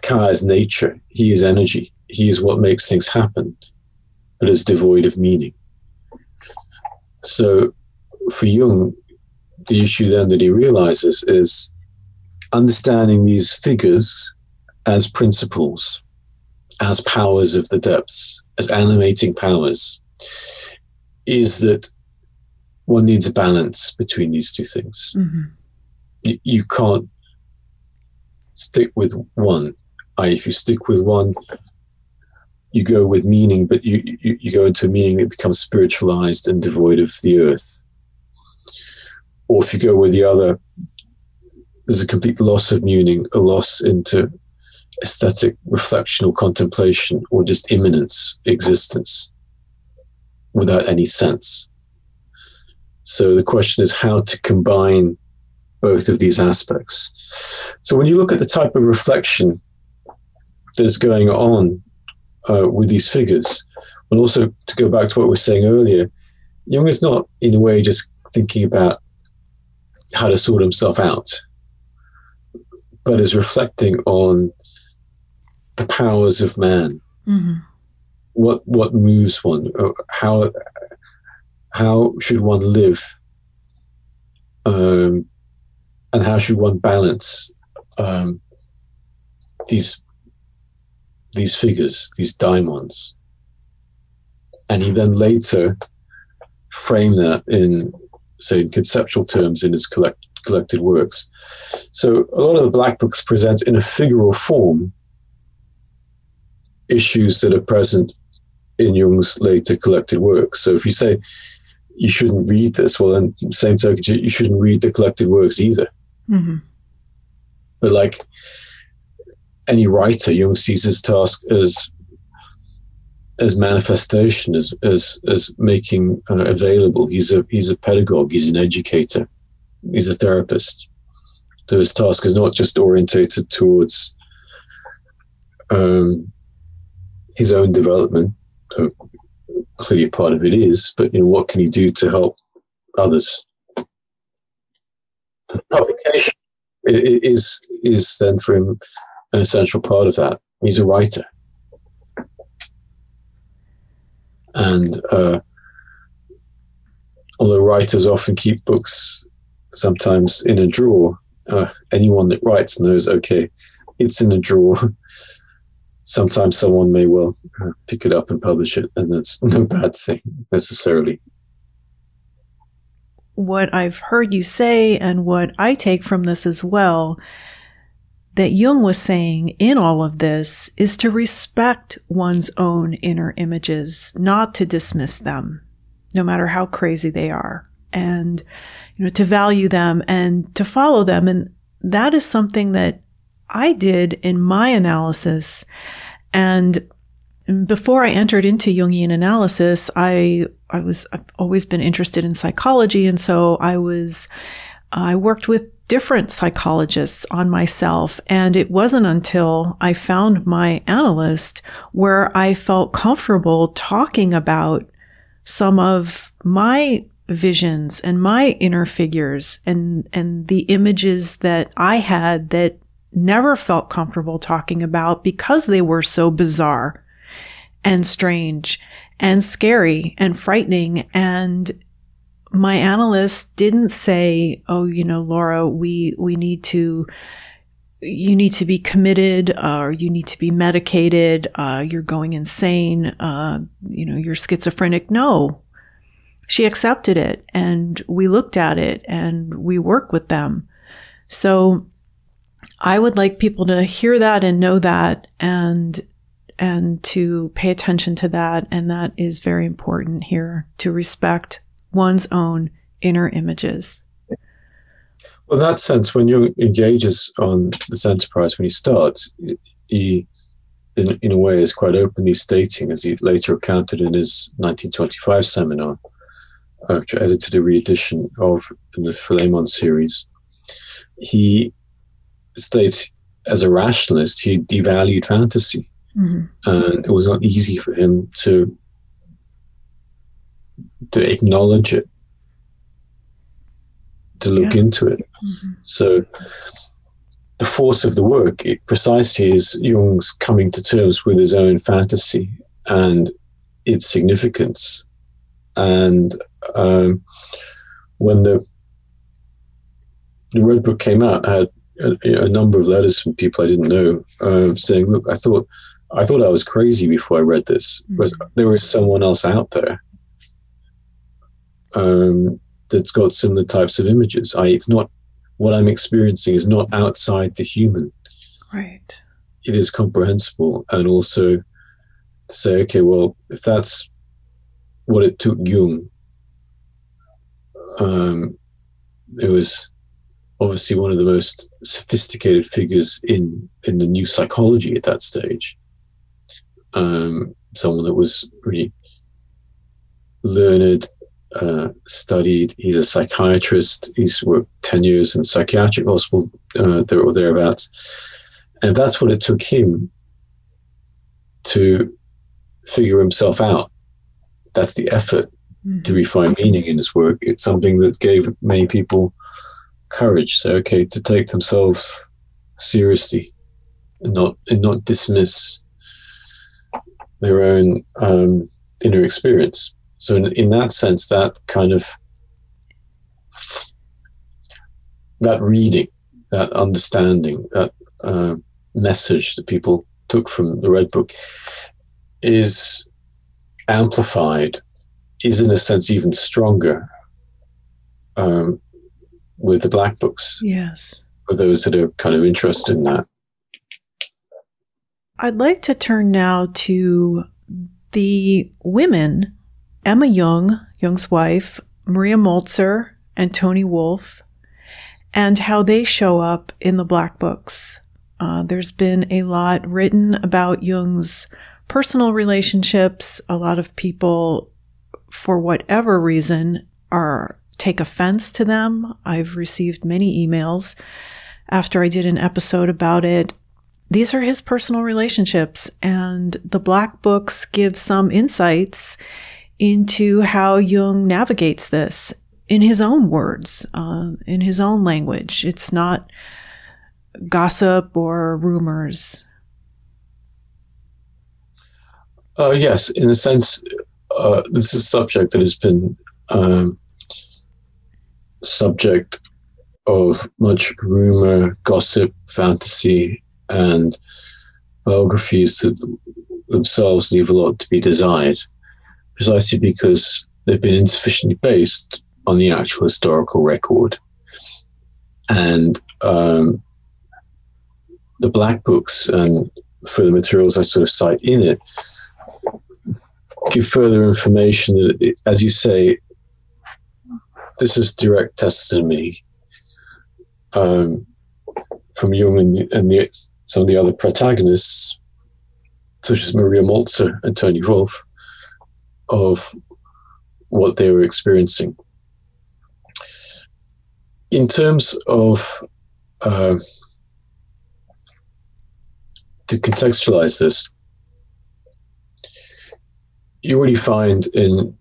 Ka is nature, he is energy, he is what makes things happen, but is devoid of meaning. So for Jung, the issue then that he realizes is understanding these figures as principles, as powers of the depths, as animating powers, is that one needs a balance between these two things. Mm-hmm. You can't stick with one. If you stick with one, you go with meaning, but you go into a meaning that becomes spiritualized and devoid of the earth. Or if you go with the other, there's a complete loss of meaning, a loss into aesthetic reflection or contemplation or just immanence, existence, without any sense. So the question is how to combine both of these aspects. So when you look at the type of reflection that is going on with these figures, and also to go back to what we were saying earlier, Jung is not in a way just thinking about how to sort himself out, but is reflecting on the powers of man. Mm-hmm. What moves one? How should one live? And how should one balance these figures, these daimons? And he then later framed that in, say, in conceptual terms in his collected works. So a lot of the Black Books presents in a figural form issues that are present in Jung's later collected works. So if you say you shouldn't read this, well, then same token, you shouldn't read the collected works either. Mm-hmm. But like any writer, Jung sees his task as manifestation, as making available. He's a pedagogue, he's an educator, he's a therapist. So his task is not just orientated towards his own development. So clearly part of it is, but what can he do to help others? Publication is then for him an essential part of that. He's a writer. And although writers often keep books sometimes in a drawer, anyone that writes knows, okay, it's in a drawer. Sometimes someone may well pick it up and publish it, and that's no bad thing necessarily. What I've heard you say and what I take from this as well, that Jung was saying in all of this, is to respect one's own inner images, not to dismiss them, no matter how crazy they are, and to value them and to follow them. And that is something that I did in my analysis. And before I entered into Jungian analysis, I've always been interested in psychology. And so I worked with different psychologists on myself. And it wasn't until I found my analyst where I felt comfortable talking about some of my visions and my inner figures and the images that I had that never felt comfortable talking about because they were so bizarre and strange and scary and frightening. And my analyst didn't say, oh, Laura, we need to, you need to be committed, or you need to be medicated, you're going insane, you're schizophrenic. No, she accepted it, and we looked at it and we worked with them. So I would like people to hear that and know that and to pay attention to that. And that is very important here, to respect one's own inner images. Well, in that sense, when Jung engages on this enterprise, when he starts, he, in a way, is quite openly stating, as he later recounted in his 1925 seminar, after edited a re-edition of the Philemon series, he states, as a rationalist, he devalued fantasy. Mm-hmm. And it was not easy for him to acknowledge it, to look into it. Mm-hmm. So the force of the work, it precisely is Jung's coming to terms with his own fantasy and its significance. And when the Red Book came out, I had a number of letters from people I didn't know saying, "Look, I thought I was crazy before I read this. Mm-hmm. There is someone else out there that's got similar types of images. It's not what I'm experiencing is not outside the human. Right. It is comprehensible." And also to say, okay, well, if that's what it took Jung, it was obviously one of the most sophisticated figures in the new psychology at that stage. Someone that was really learned, studied. He's a psychiatrist. He's worked 10 years in a psychiatric hospital there or thereabouts. And that's what it took him to figure himself out. That's the effort to refine meaning in his work. It's something that gave many people courage. So, okay, to take themselves seriously and not dismiss their own inner experience. So in that sense, that kind of, that reading, that understanding, that message that people took from the Red Book is amplified, is in a sense even stronger with the Black Books. Yes. For those that are kind of interested in that. I'd like to turn now to the women, Emma Jung, Jung's wife, Maria Moltzer, and Tony Wolfe, and how they show up in the Black Books. There's been a lot written about Jung's personal relationships. A lot of people, for whatever reason, take offense to them. I've received many emails after I did an episode about it. These are his personal relationships, and the Black Books give some insights into how Jung navigates this in his own words, in his own language. It's not gossip or rumors. Yes, in a sense, this is a subject that has been subject of much rumor, gossip, fantasy, and biographies that themselves leave a lot to be desired, precisely because they've been insufficiently based on the actual historical record. And the Black Books, and further materials I sort of cite in it, give further information that, as you say, this is direct testimony from Jung and some of the other protagonists, such as Maria Moltzer and Tony Wolfe, of what they were experiencing. In terms of, to contextualize this, you already find in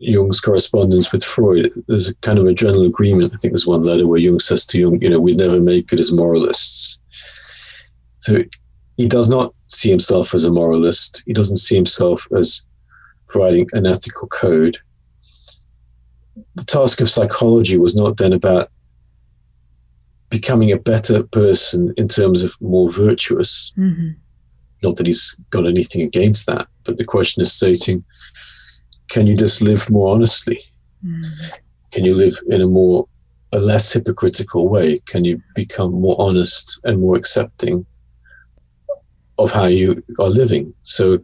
Jung's correspondence with Freud, there's a kind of a general agreement. I think there's one letter where Jung says to Jung, we'd never make it as moralists. So he does not see himself as a moralist. He doesn't see himself as providing an ethical code. The task of psychology was not then about becoming a better person in terms of more virtuous. Mm-hmm. Not that he's got anything against that, but the question is stating, can you just live more honestly? Mm-hmm. Can you live in a less hypocritical way? Can you become more honest and more accepting of how you are living? So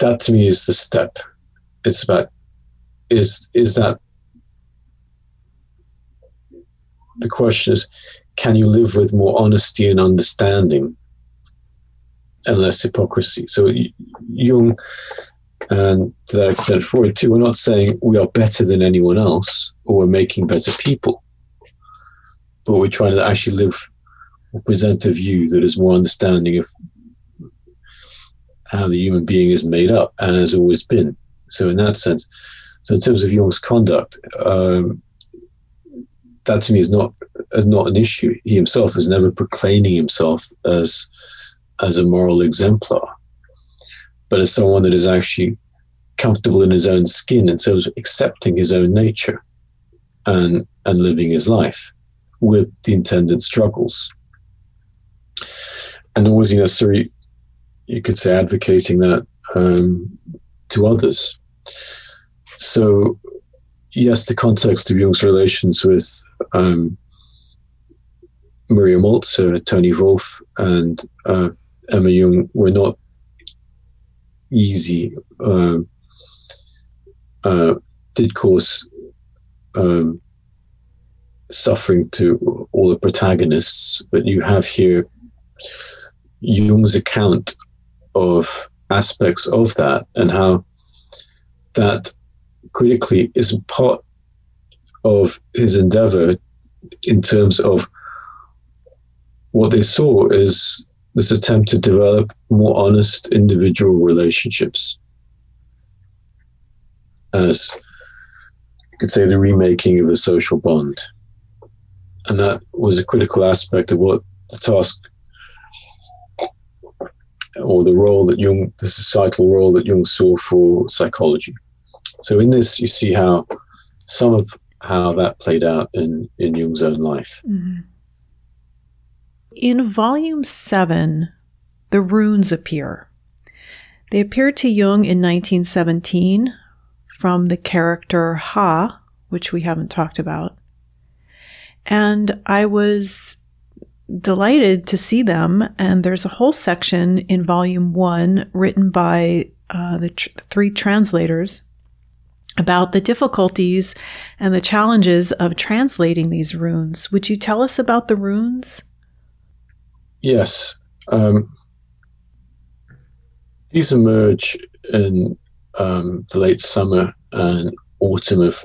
that to me is the step. It's about, is that the question is, can you live with more honesty and understanding and less hypocrisy? So Jung, and to that extent Freud too, we're not saying we are better than anyone else or we're making better people, but we're trying to actually live or present a view that is more understanding of how the human being is made up and has always been. So in that sense, so in terms of Jung's conduct, that to me is not an issue. He himself is never proclaiming himself as a moral exemplar, but as someone that is actually comfortable in his own skin in terms of accepting his own nature and living his life with the intended struggles. And always necessarily, you could say, advocating that to others. So, yes, the context of Jung's relations with Maria Moltzer, Tony Wolff, and Emma Jung were not easy, did cause suffering to all the protagonists. But you have here Jung's account of aspects of that and how that critically is part of his endeavor in terms of what they saw is this attempt to develop more honest individual relationships as you could say the remaking of the social bond. And that was a critical aspect of what the task or the role that Jung, the societal role that Jung saw for psychology. So in this, you see how some of how that played out in Jung's own life. Mm-hmm. In Volume 7, the runes appear. They appeared to Jung in 1917 from the character Ha, which we haven't talked about. And I was delighted to see them. And there's a whole section in Volume 1 written by the three translators about the difficulties and the challenges of translating these runes. Would you tell us about the runes? Yes. These emerge in the late summer and autumn of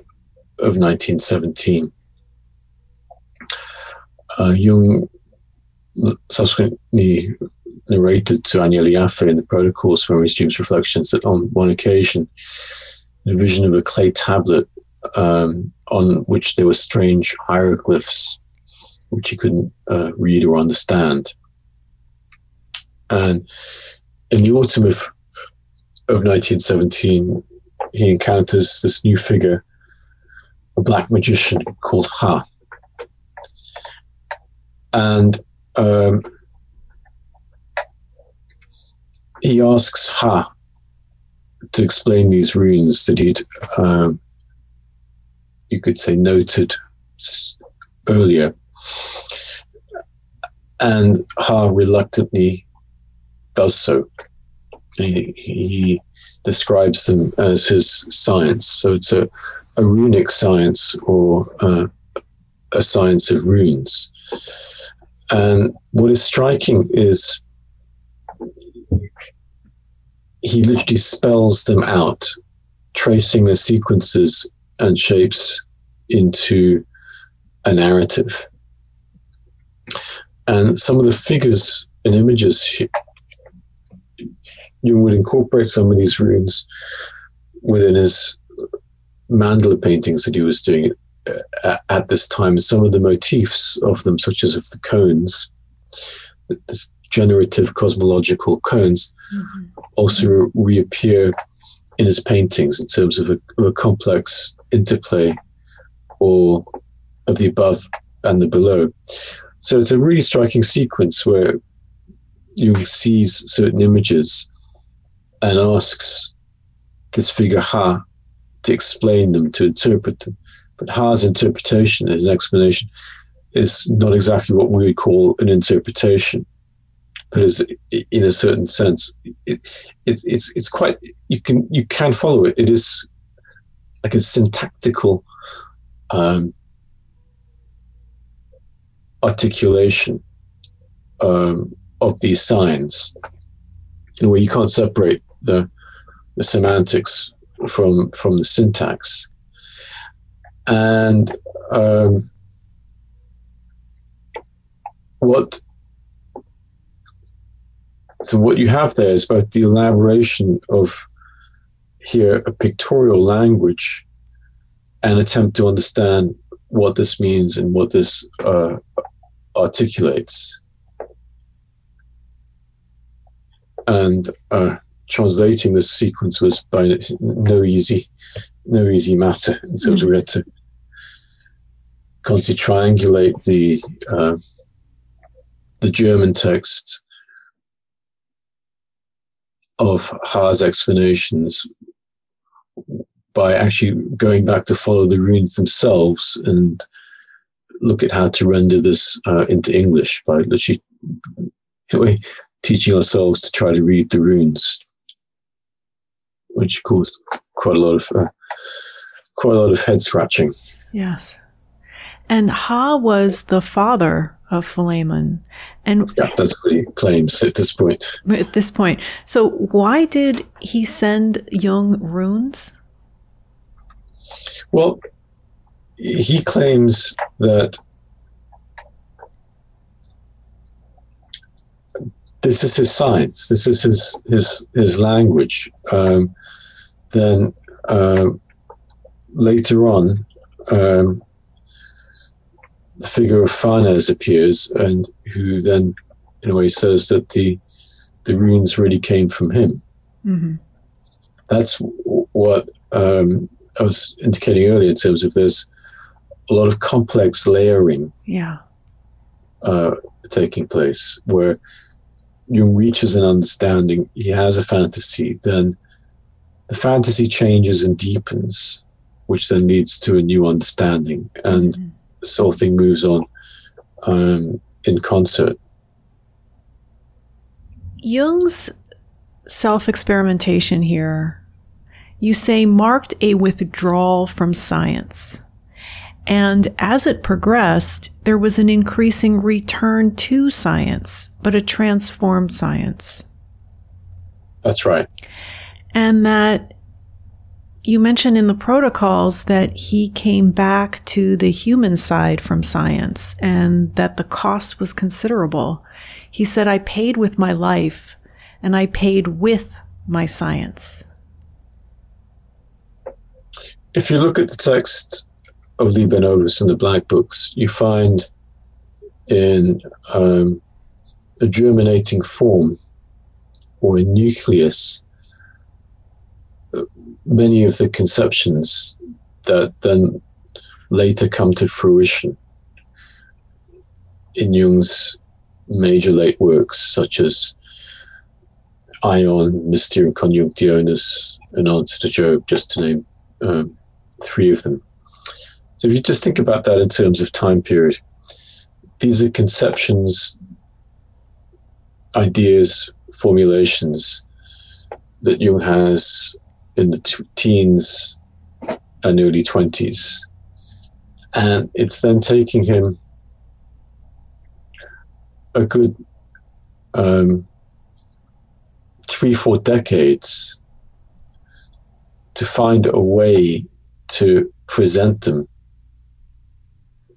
1917. Jung subsequently narrated to Aniela Jaffé in the Protocols, Memories, Dreams, Reflections, that on one occasion, the vision of a clay tablet on which there were strange hieroglyphs which he couldn't read or understand. And in the autumn of 1917, he encounters this new figure, a black magician called Ha. And he asks Ha to explain these runes that he'd, you could say, noted earlier. And Ha reluctantly does so. He describes them as his science. So it's a runic science or a science of runes. And what is striking is he literally spells them out, tracing the sequences and shapes into a narrative. And some of the figures and images, Jung would incorporate some of these runes within his mandala paintings that he was doing at this time. Some of the motifs of them, such as of the cones, this generative cosmological cones, mm-hmm. also reappear in his paintings in terms of a complex interplay or of the above and the below. So it's a really striking sequence where Jung sees certain images and asks this figure Ha to explain them, to interpret them. But Ha's interpretation, his explanation, is not exactly what we would call an interpretation, but is in a certain sense, it's quite, you can follow it. It is like a syntactical articulation of these signs, in a way you can't separate the semantics from the syntax. And what you have there is both the elaboration of here a pictorial language, an attempt to understand what this means and what this articulates, and translating this sequence was by no easy matter. And so we had to constantly triangulate the German text of Ha's explanations by actually going back to follow the runes themselves and look at how to render this into English by literally, in a way, teaching ourselves to try to read the runes, which caused quite a lot of head scratching. Yes, and Ha was the father of Philemon, and yeah, that's what he claims at this point. So why did he send Jung runes? Well, he claims that this is his science, this is his language. Then later on, the figure of Phanes appears, and who then, in a way, says that the runes really came from him. Mm-hmm. That's what I was indicating earlier in terms of there's a lot of complex layering taking place, where Jung reaches an understanding, he has a fantasy, then the fantasy changes and deepens, which then leads to a new understanding, and this whole thing moves on in concert. Jung's self-experimentation here, you say, marked a withdrawal from science. And as it progressed, there was an increasing return to science, but a transformed science. That's right. And that you mentioned in the protocols that he came back to the human side from science, and that the cost was considerable. He said, I paid with my life, and I paid with my science. If you look at the text of Liber Novus and the Black Books, you find in a germinating form or a nucleus many of the conceptions that then later come to fruition in Jung's major late works, such as Ion, Mysterium Conjunctionis, and Answer to Job, just to name three of them. So if you just think about that in terms of time period, these are conceptions, ideas, formulations that Jung has in the teens and early 20s. And it's then taking him a good 3-4 decades to find a way to present them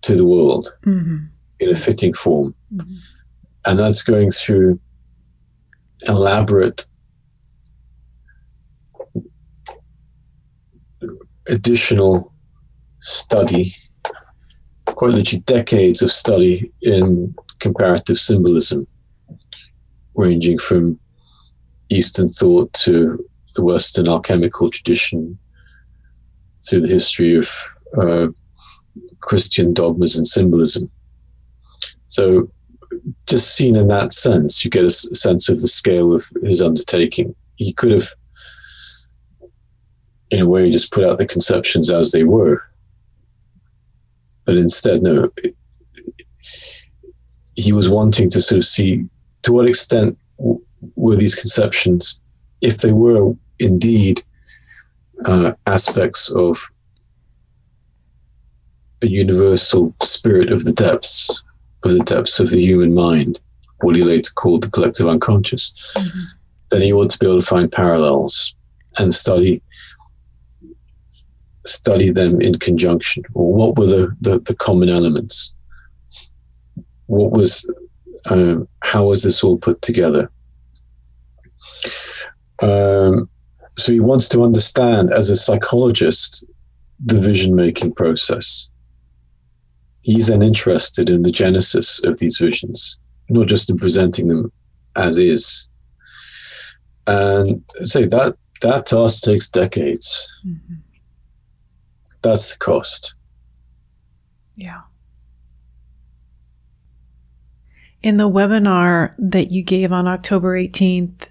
to the world in a fitting form. Mm-hmm. And that's going through elaborate additional study, quite literally decades of study in comparative symbolism, ranging from Eastern thought to the Western alchemical tradition, through the history of Christian dogmas and symbolism. So just seen in that sense, you get a sense of the scale of his undertaking. He could have, in a way, just put out the conceptions as they were. But instead, no, he was wanting to sort of see to what extent were these conceptions, if they were indeed aspects of a universal spirit of the depths, of the depths of the human mind, what he later called the collective unconscious, mm-hmm. then he ought to be able to find parallels and study them in conjunction. Or what were the common elements? What was, how was this all put together? So he wants to understand, as a psychologist, the vision-making process. He's then interested in the genesis of these visions, not just in presenting them as is. And so that task takes decades. Mm-hmm. That's the cost. Yeah. In the webinar that you gave on October 18th,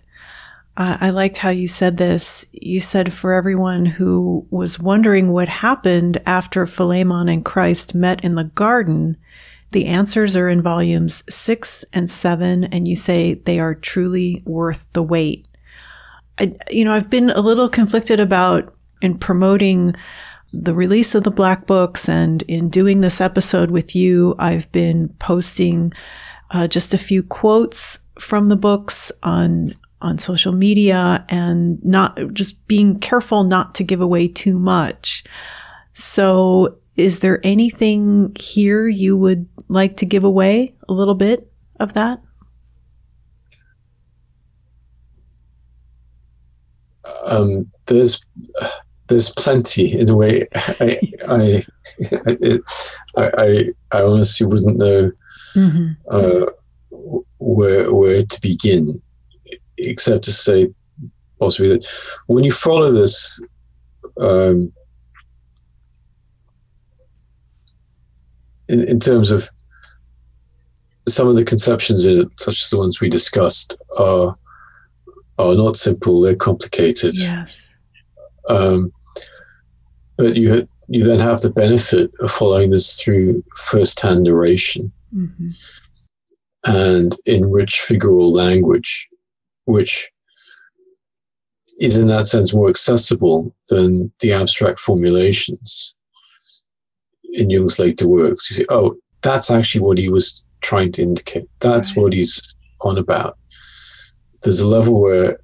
I liked how you said this. You said, for everyone who was wondering what happened after Philemon and Christ met in the garden, the answers are in volumes 6 and 7, and you say they are truly worth the wait. I've been a little conflicted about, in promoting the release of the Black Books and in doing this episode with you, I've been posting just a few quotes from the books on social media, and not just being careful not to give away too much. So is there anything here you would like to give away, a little bit of that? There's plenty. In a way, I honestly wouldn't know mm-hmm. Where to begin, except to say possibly that when you follow this in terms of some of the conceptions in it, such as the ones we discussed, are not simple, they're complicated. Yes. But you then have the benefit of following this through first-hand narration mm-hmm. and in rich figural language, which is in that sense more accessible than the abstract formulations in Jung's later works. You say, oh, that's actually what he was trying to indicate. That's right. What he's on about. There's a level where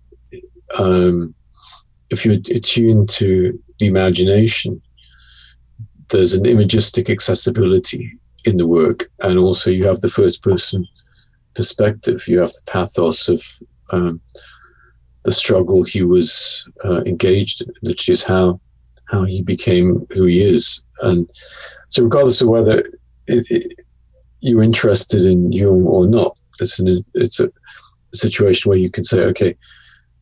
if you're attuned to the imagination, there's an imagistic accessibility in the work. And also you have the first person perspective. You have the pathos of the struggle he was engaged in, which is how he became who he is. And so regardless of whether you're interested in Jung or not, it's a situation where you can say, okay,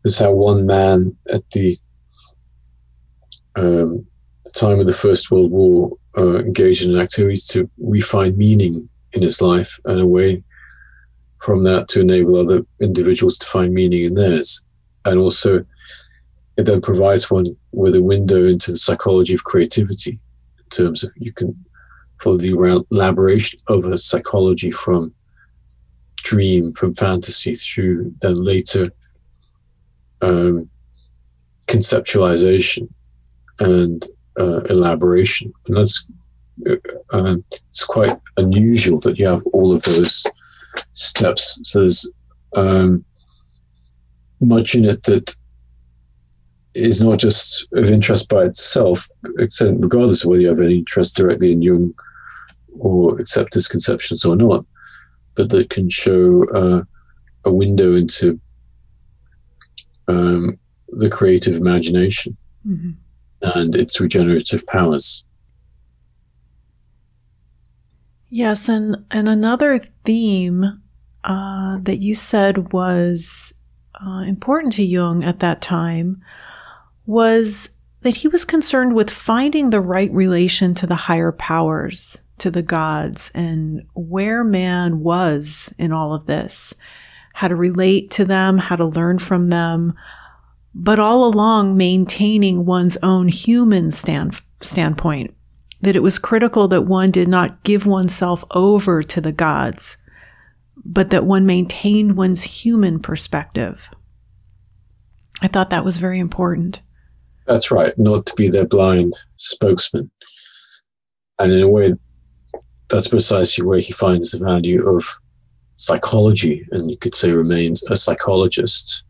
this is how one man at the time of the First World War engaged in an activity to refine meaning in his life and a way from that to enable other individuals to find meaning in theirs. And also it then provides one with a window into the psychology of creativity, in terms of you can follow the elaboration of a psychology from dream, from fantasy, through then later conceptualization and elaboration. And that's it's quite unusual that you have all of those steps. So there's much in it that is not just of interest by itself, except regardless of whether you have any interest directly in Jung or accept his conceptions or not, but that can show a window into the creative imagination mm-hmm. and its regenerative powers. Yes, and another theme that you said was important to Jung at that time was that he was concerned with finding the right relation to the higher powers, to the gods, and where man was in all of this, how to relate to them, how to learn from them, but all along maintaining one's own human standpoint. That it was critical that one did not give oneself over to the gods, but that one maintained one's human perspective. I thought that was very important. That's right, not to be their blind spokesman. And in a way, that's precisely where he finds the value of psychology, and you could say remains a psychologist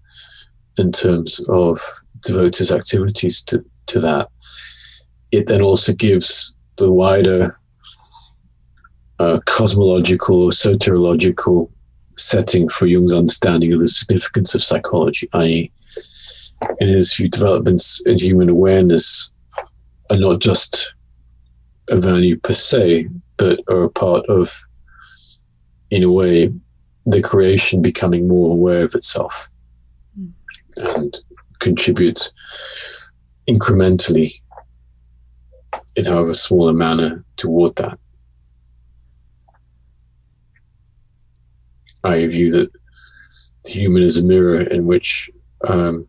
in terms of devotes his activities to that. It then also gives the wider cosmological or soteriological setting for Jung's understanding of the significance of psychology, i.e., in his few developments in human awareness are not just a value per se, but are a part of, in a way, the creation becoming more aware of itself and contribute incrementally in however smaller manner toward that. I view that the human is a mirror in which the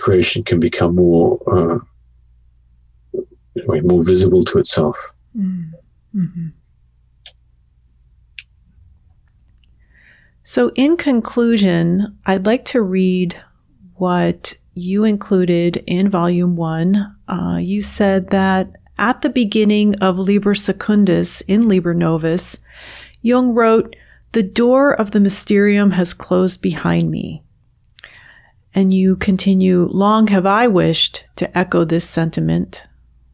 creation can become more visible to itself. Mm-hmm. So in conclusion, I'd like to read what you included in Volume 1. You said that at the beginning of Liber Secundus in Liber Novus, Jung wrote, "The door of the mysterium has closed behind me." And you continue, "Long have I wished to echo this sentiment,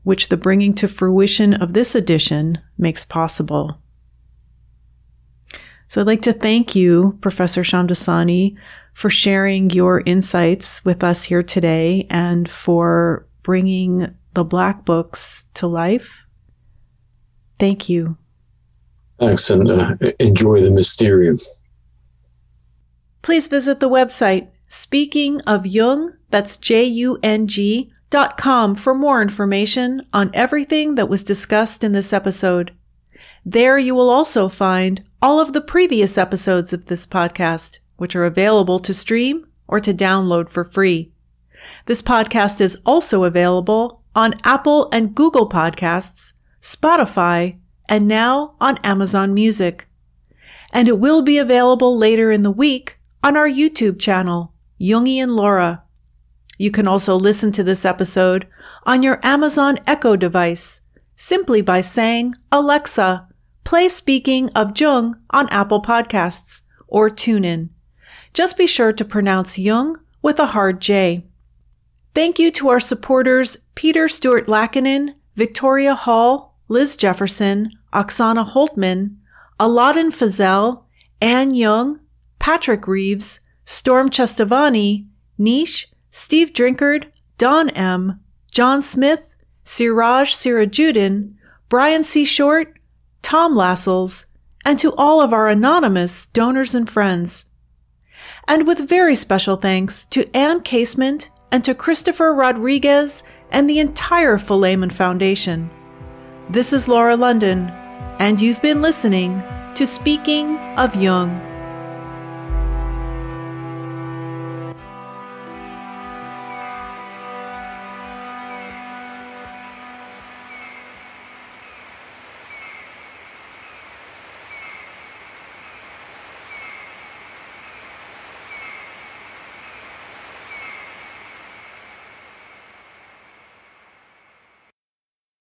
which the bringing to fruition of this edition makes possible." So I'd like to thank you, Professor Shamdasani, for sharing your insights with us here today and for bringing the Black Books to life. Thank you. Thanks, and enjoy the mysterium. Please visit the website, Speaking of Jung, that's JUNG.com, for more information on everything that was discussed in this episode. There you will also find all of the previous episodes of this podcast, which are available to stream or to download for free. This podcast is also available on Apple and Google Podcasts, Spotify, and now on Amazon Music. And it will be available later in the week on our YouTube channel, Jungian Laura. You can also listen to this episode on your Amazon Echo device simply by saying, "Alexa, play Speaking of Jung" on Apple Podcasts or TuneIn. Just be sure to pronounce Jung with a hard J. Thank you to our supporters, Peter Stewart Lackinen, Victoria Hall, Liz Jefferson, Oksana Holtman, Aladdin Fazell, Anne Young, Patrick Reeves, Storm Chestavani, Nish, Steve Drinkard, Don M., John Smith, Siraj Sirajuddin, Brian C. Short, Tom Lassels, and to all of our anonymous donors and friends. And with very special thanks to Anne Casement and to Christopher Rodriguez and the entire Philemon Foundation. This is Laura London, and you've been listening to Speaking of Jung.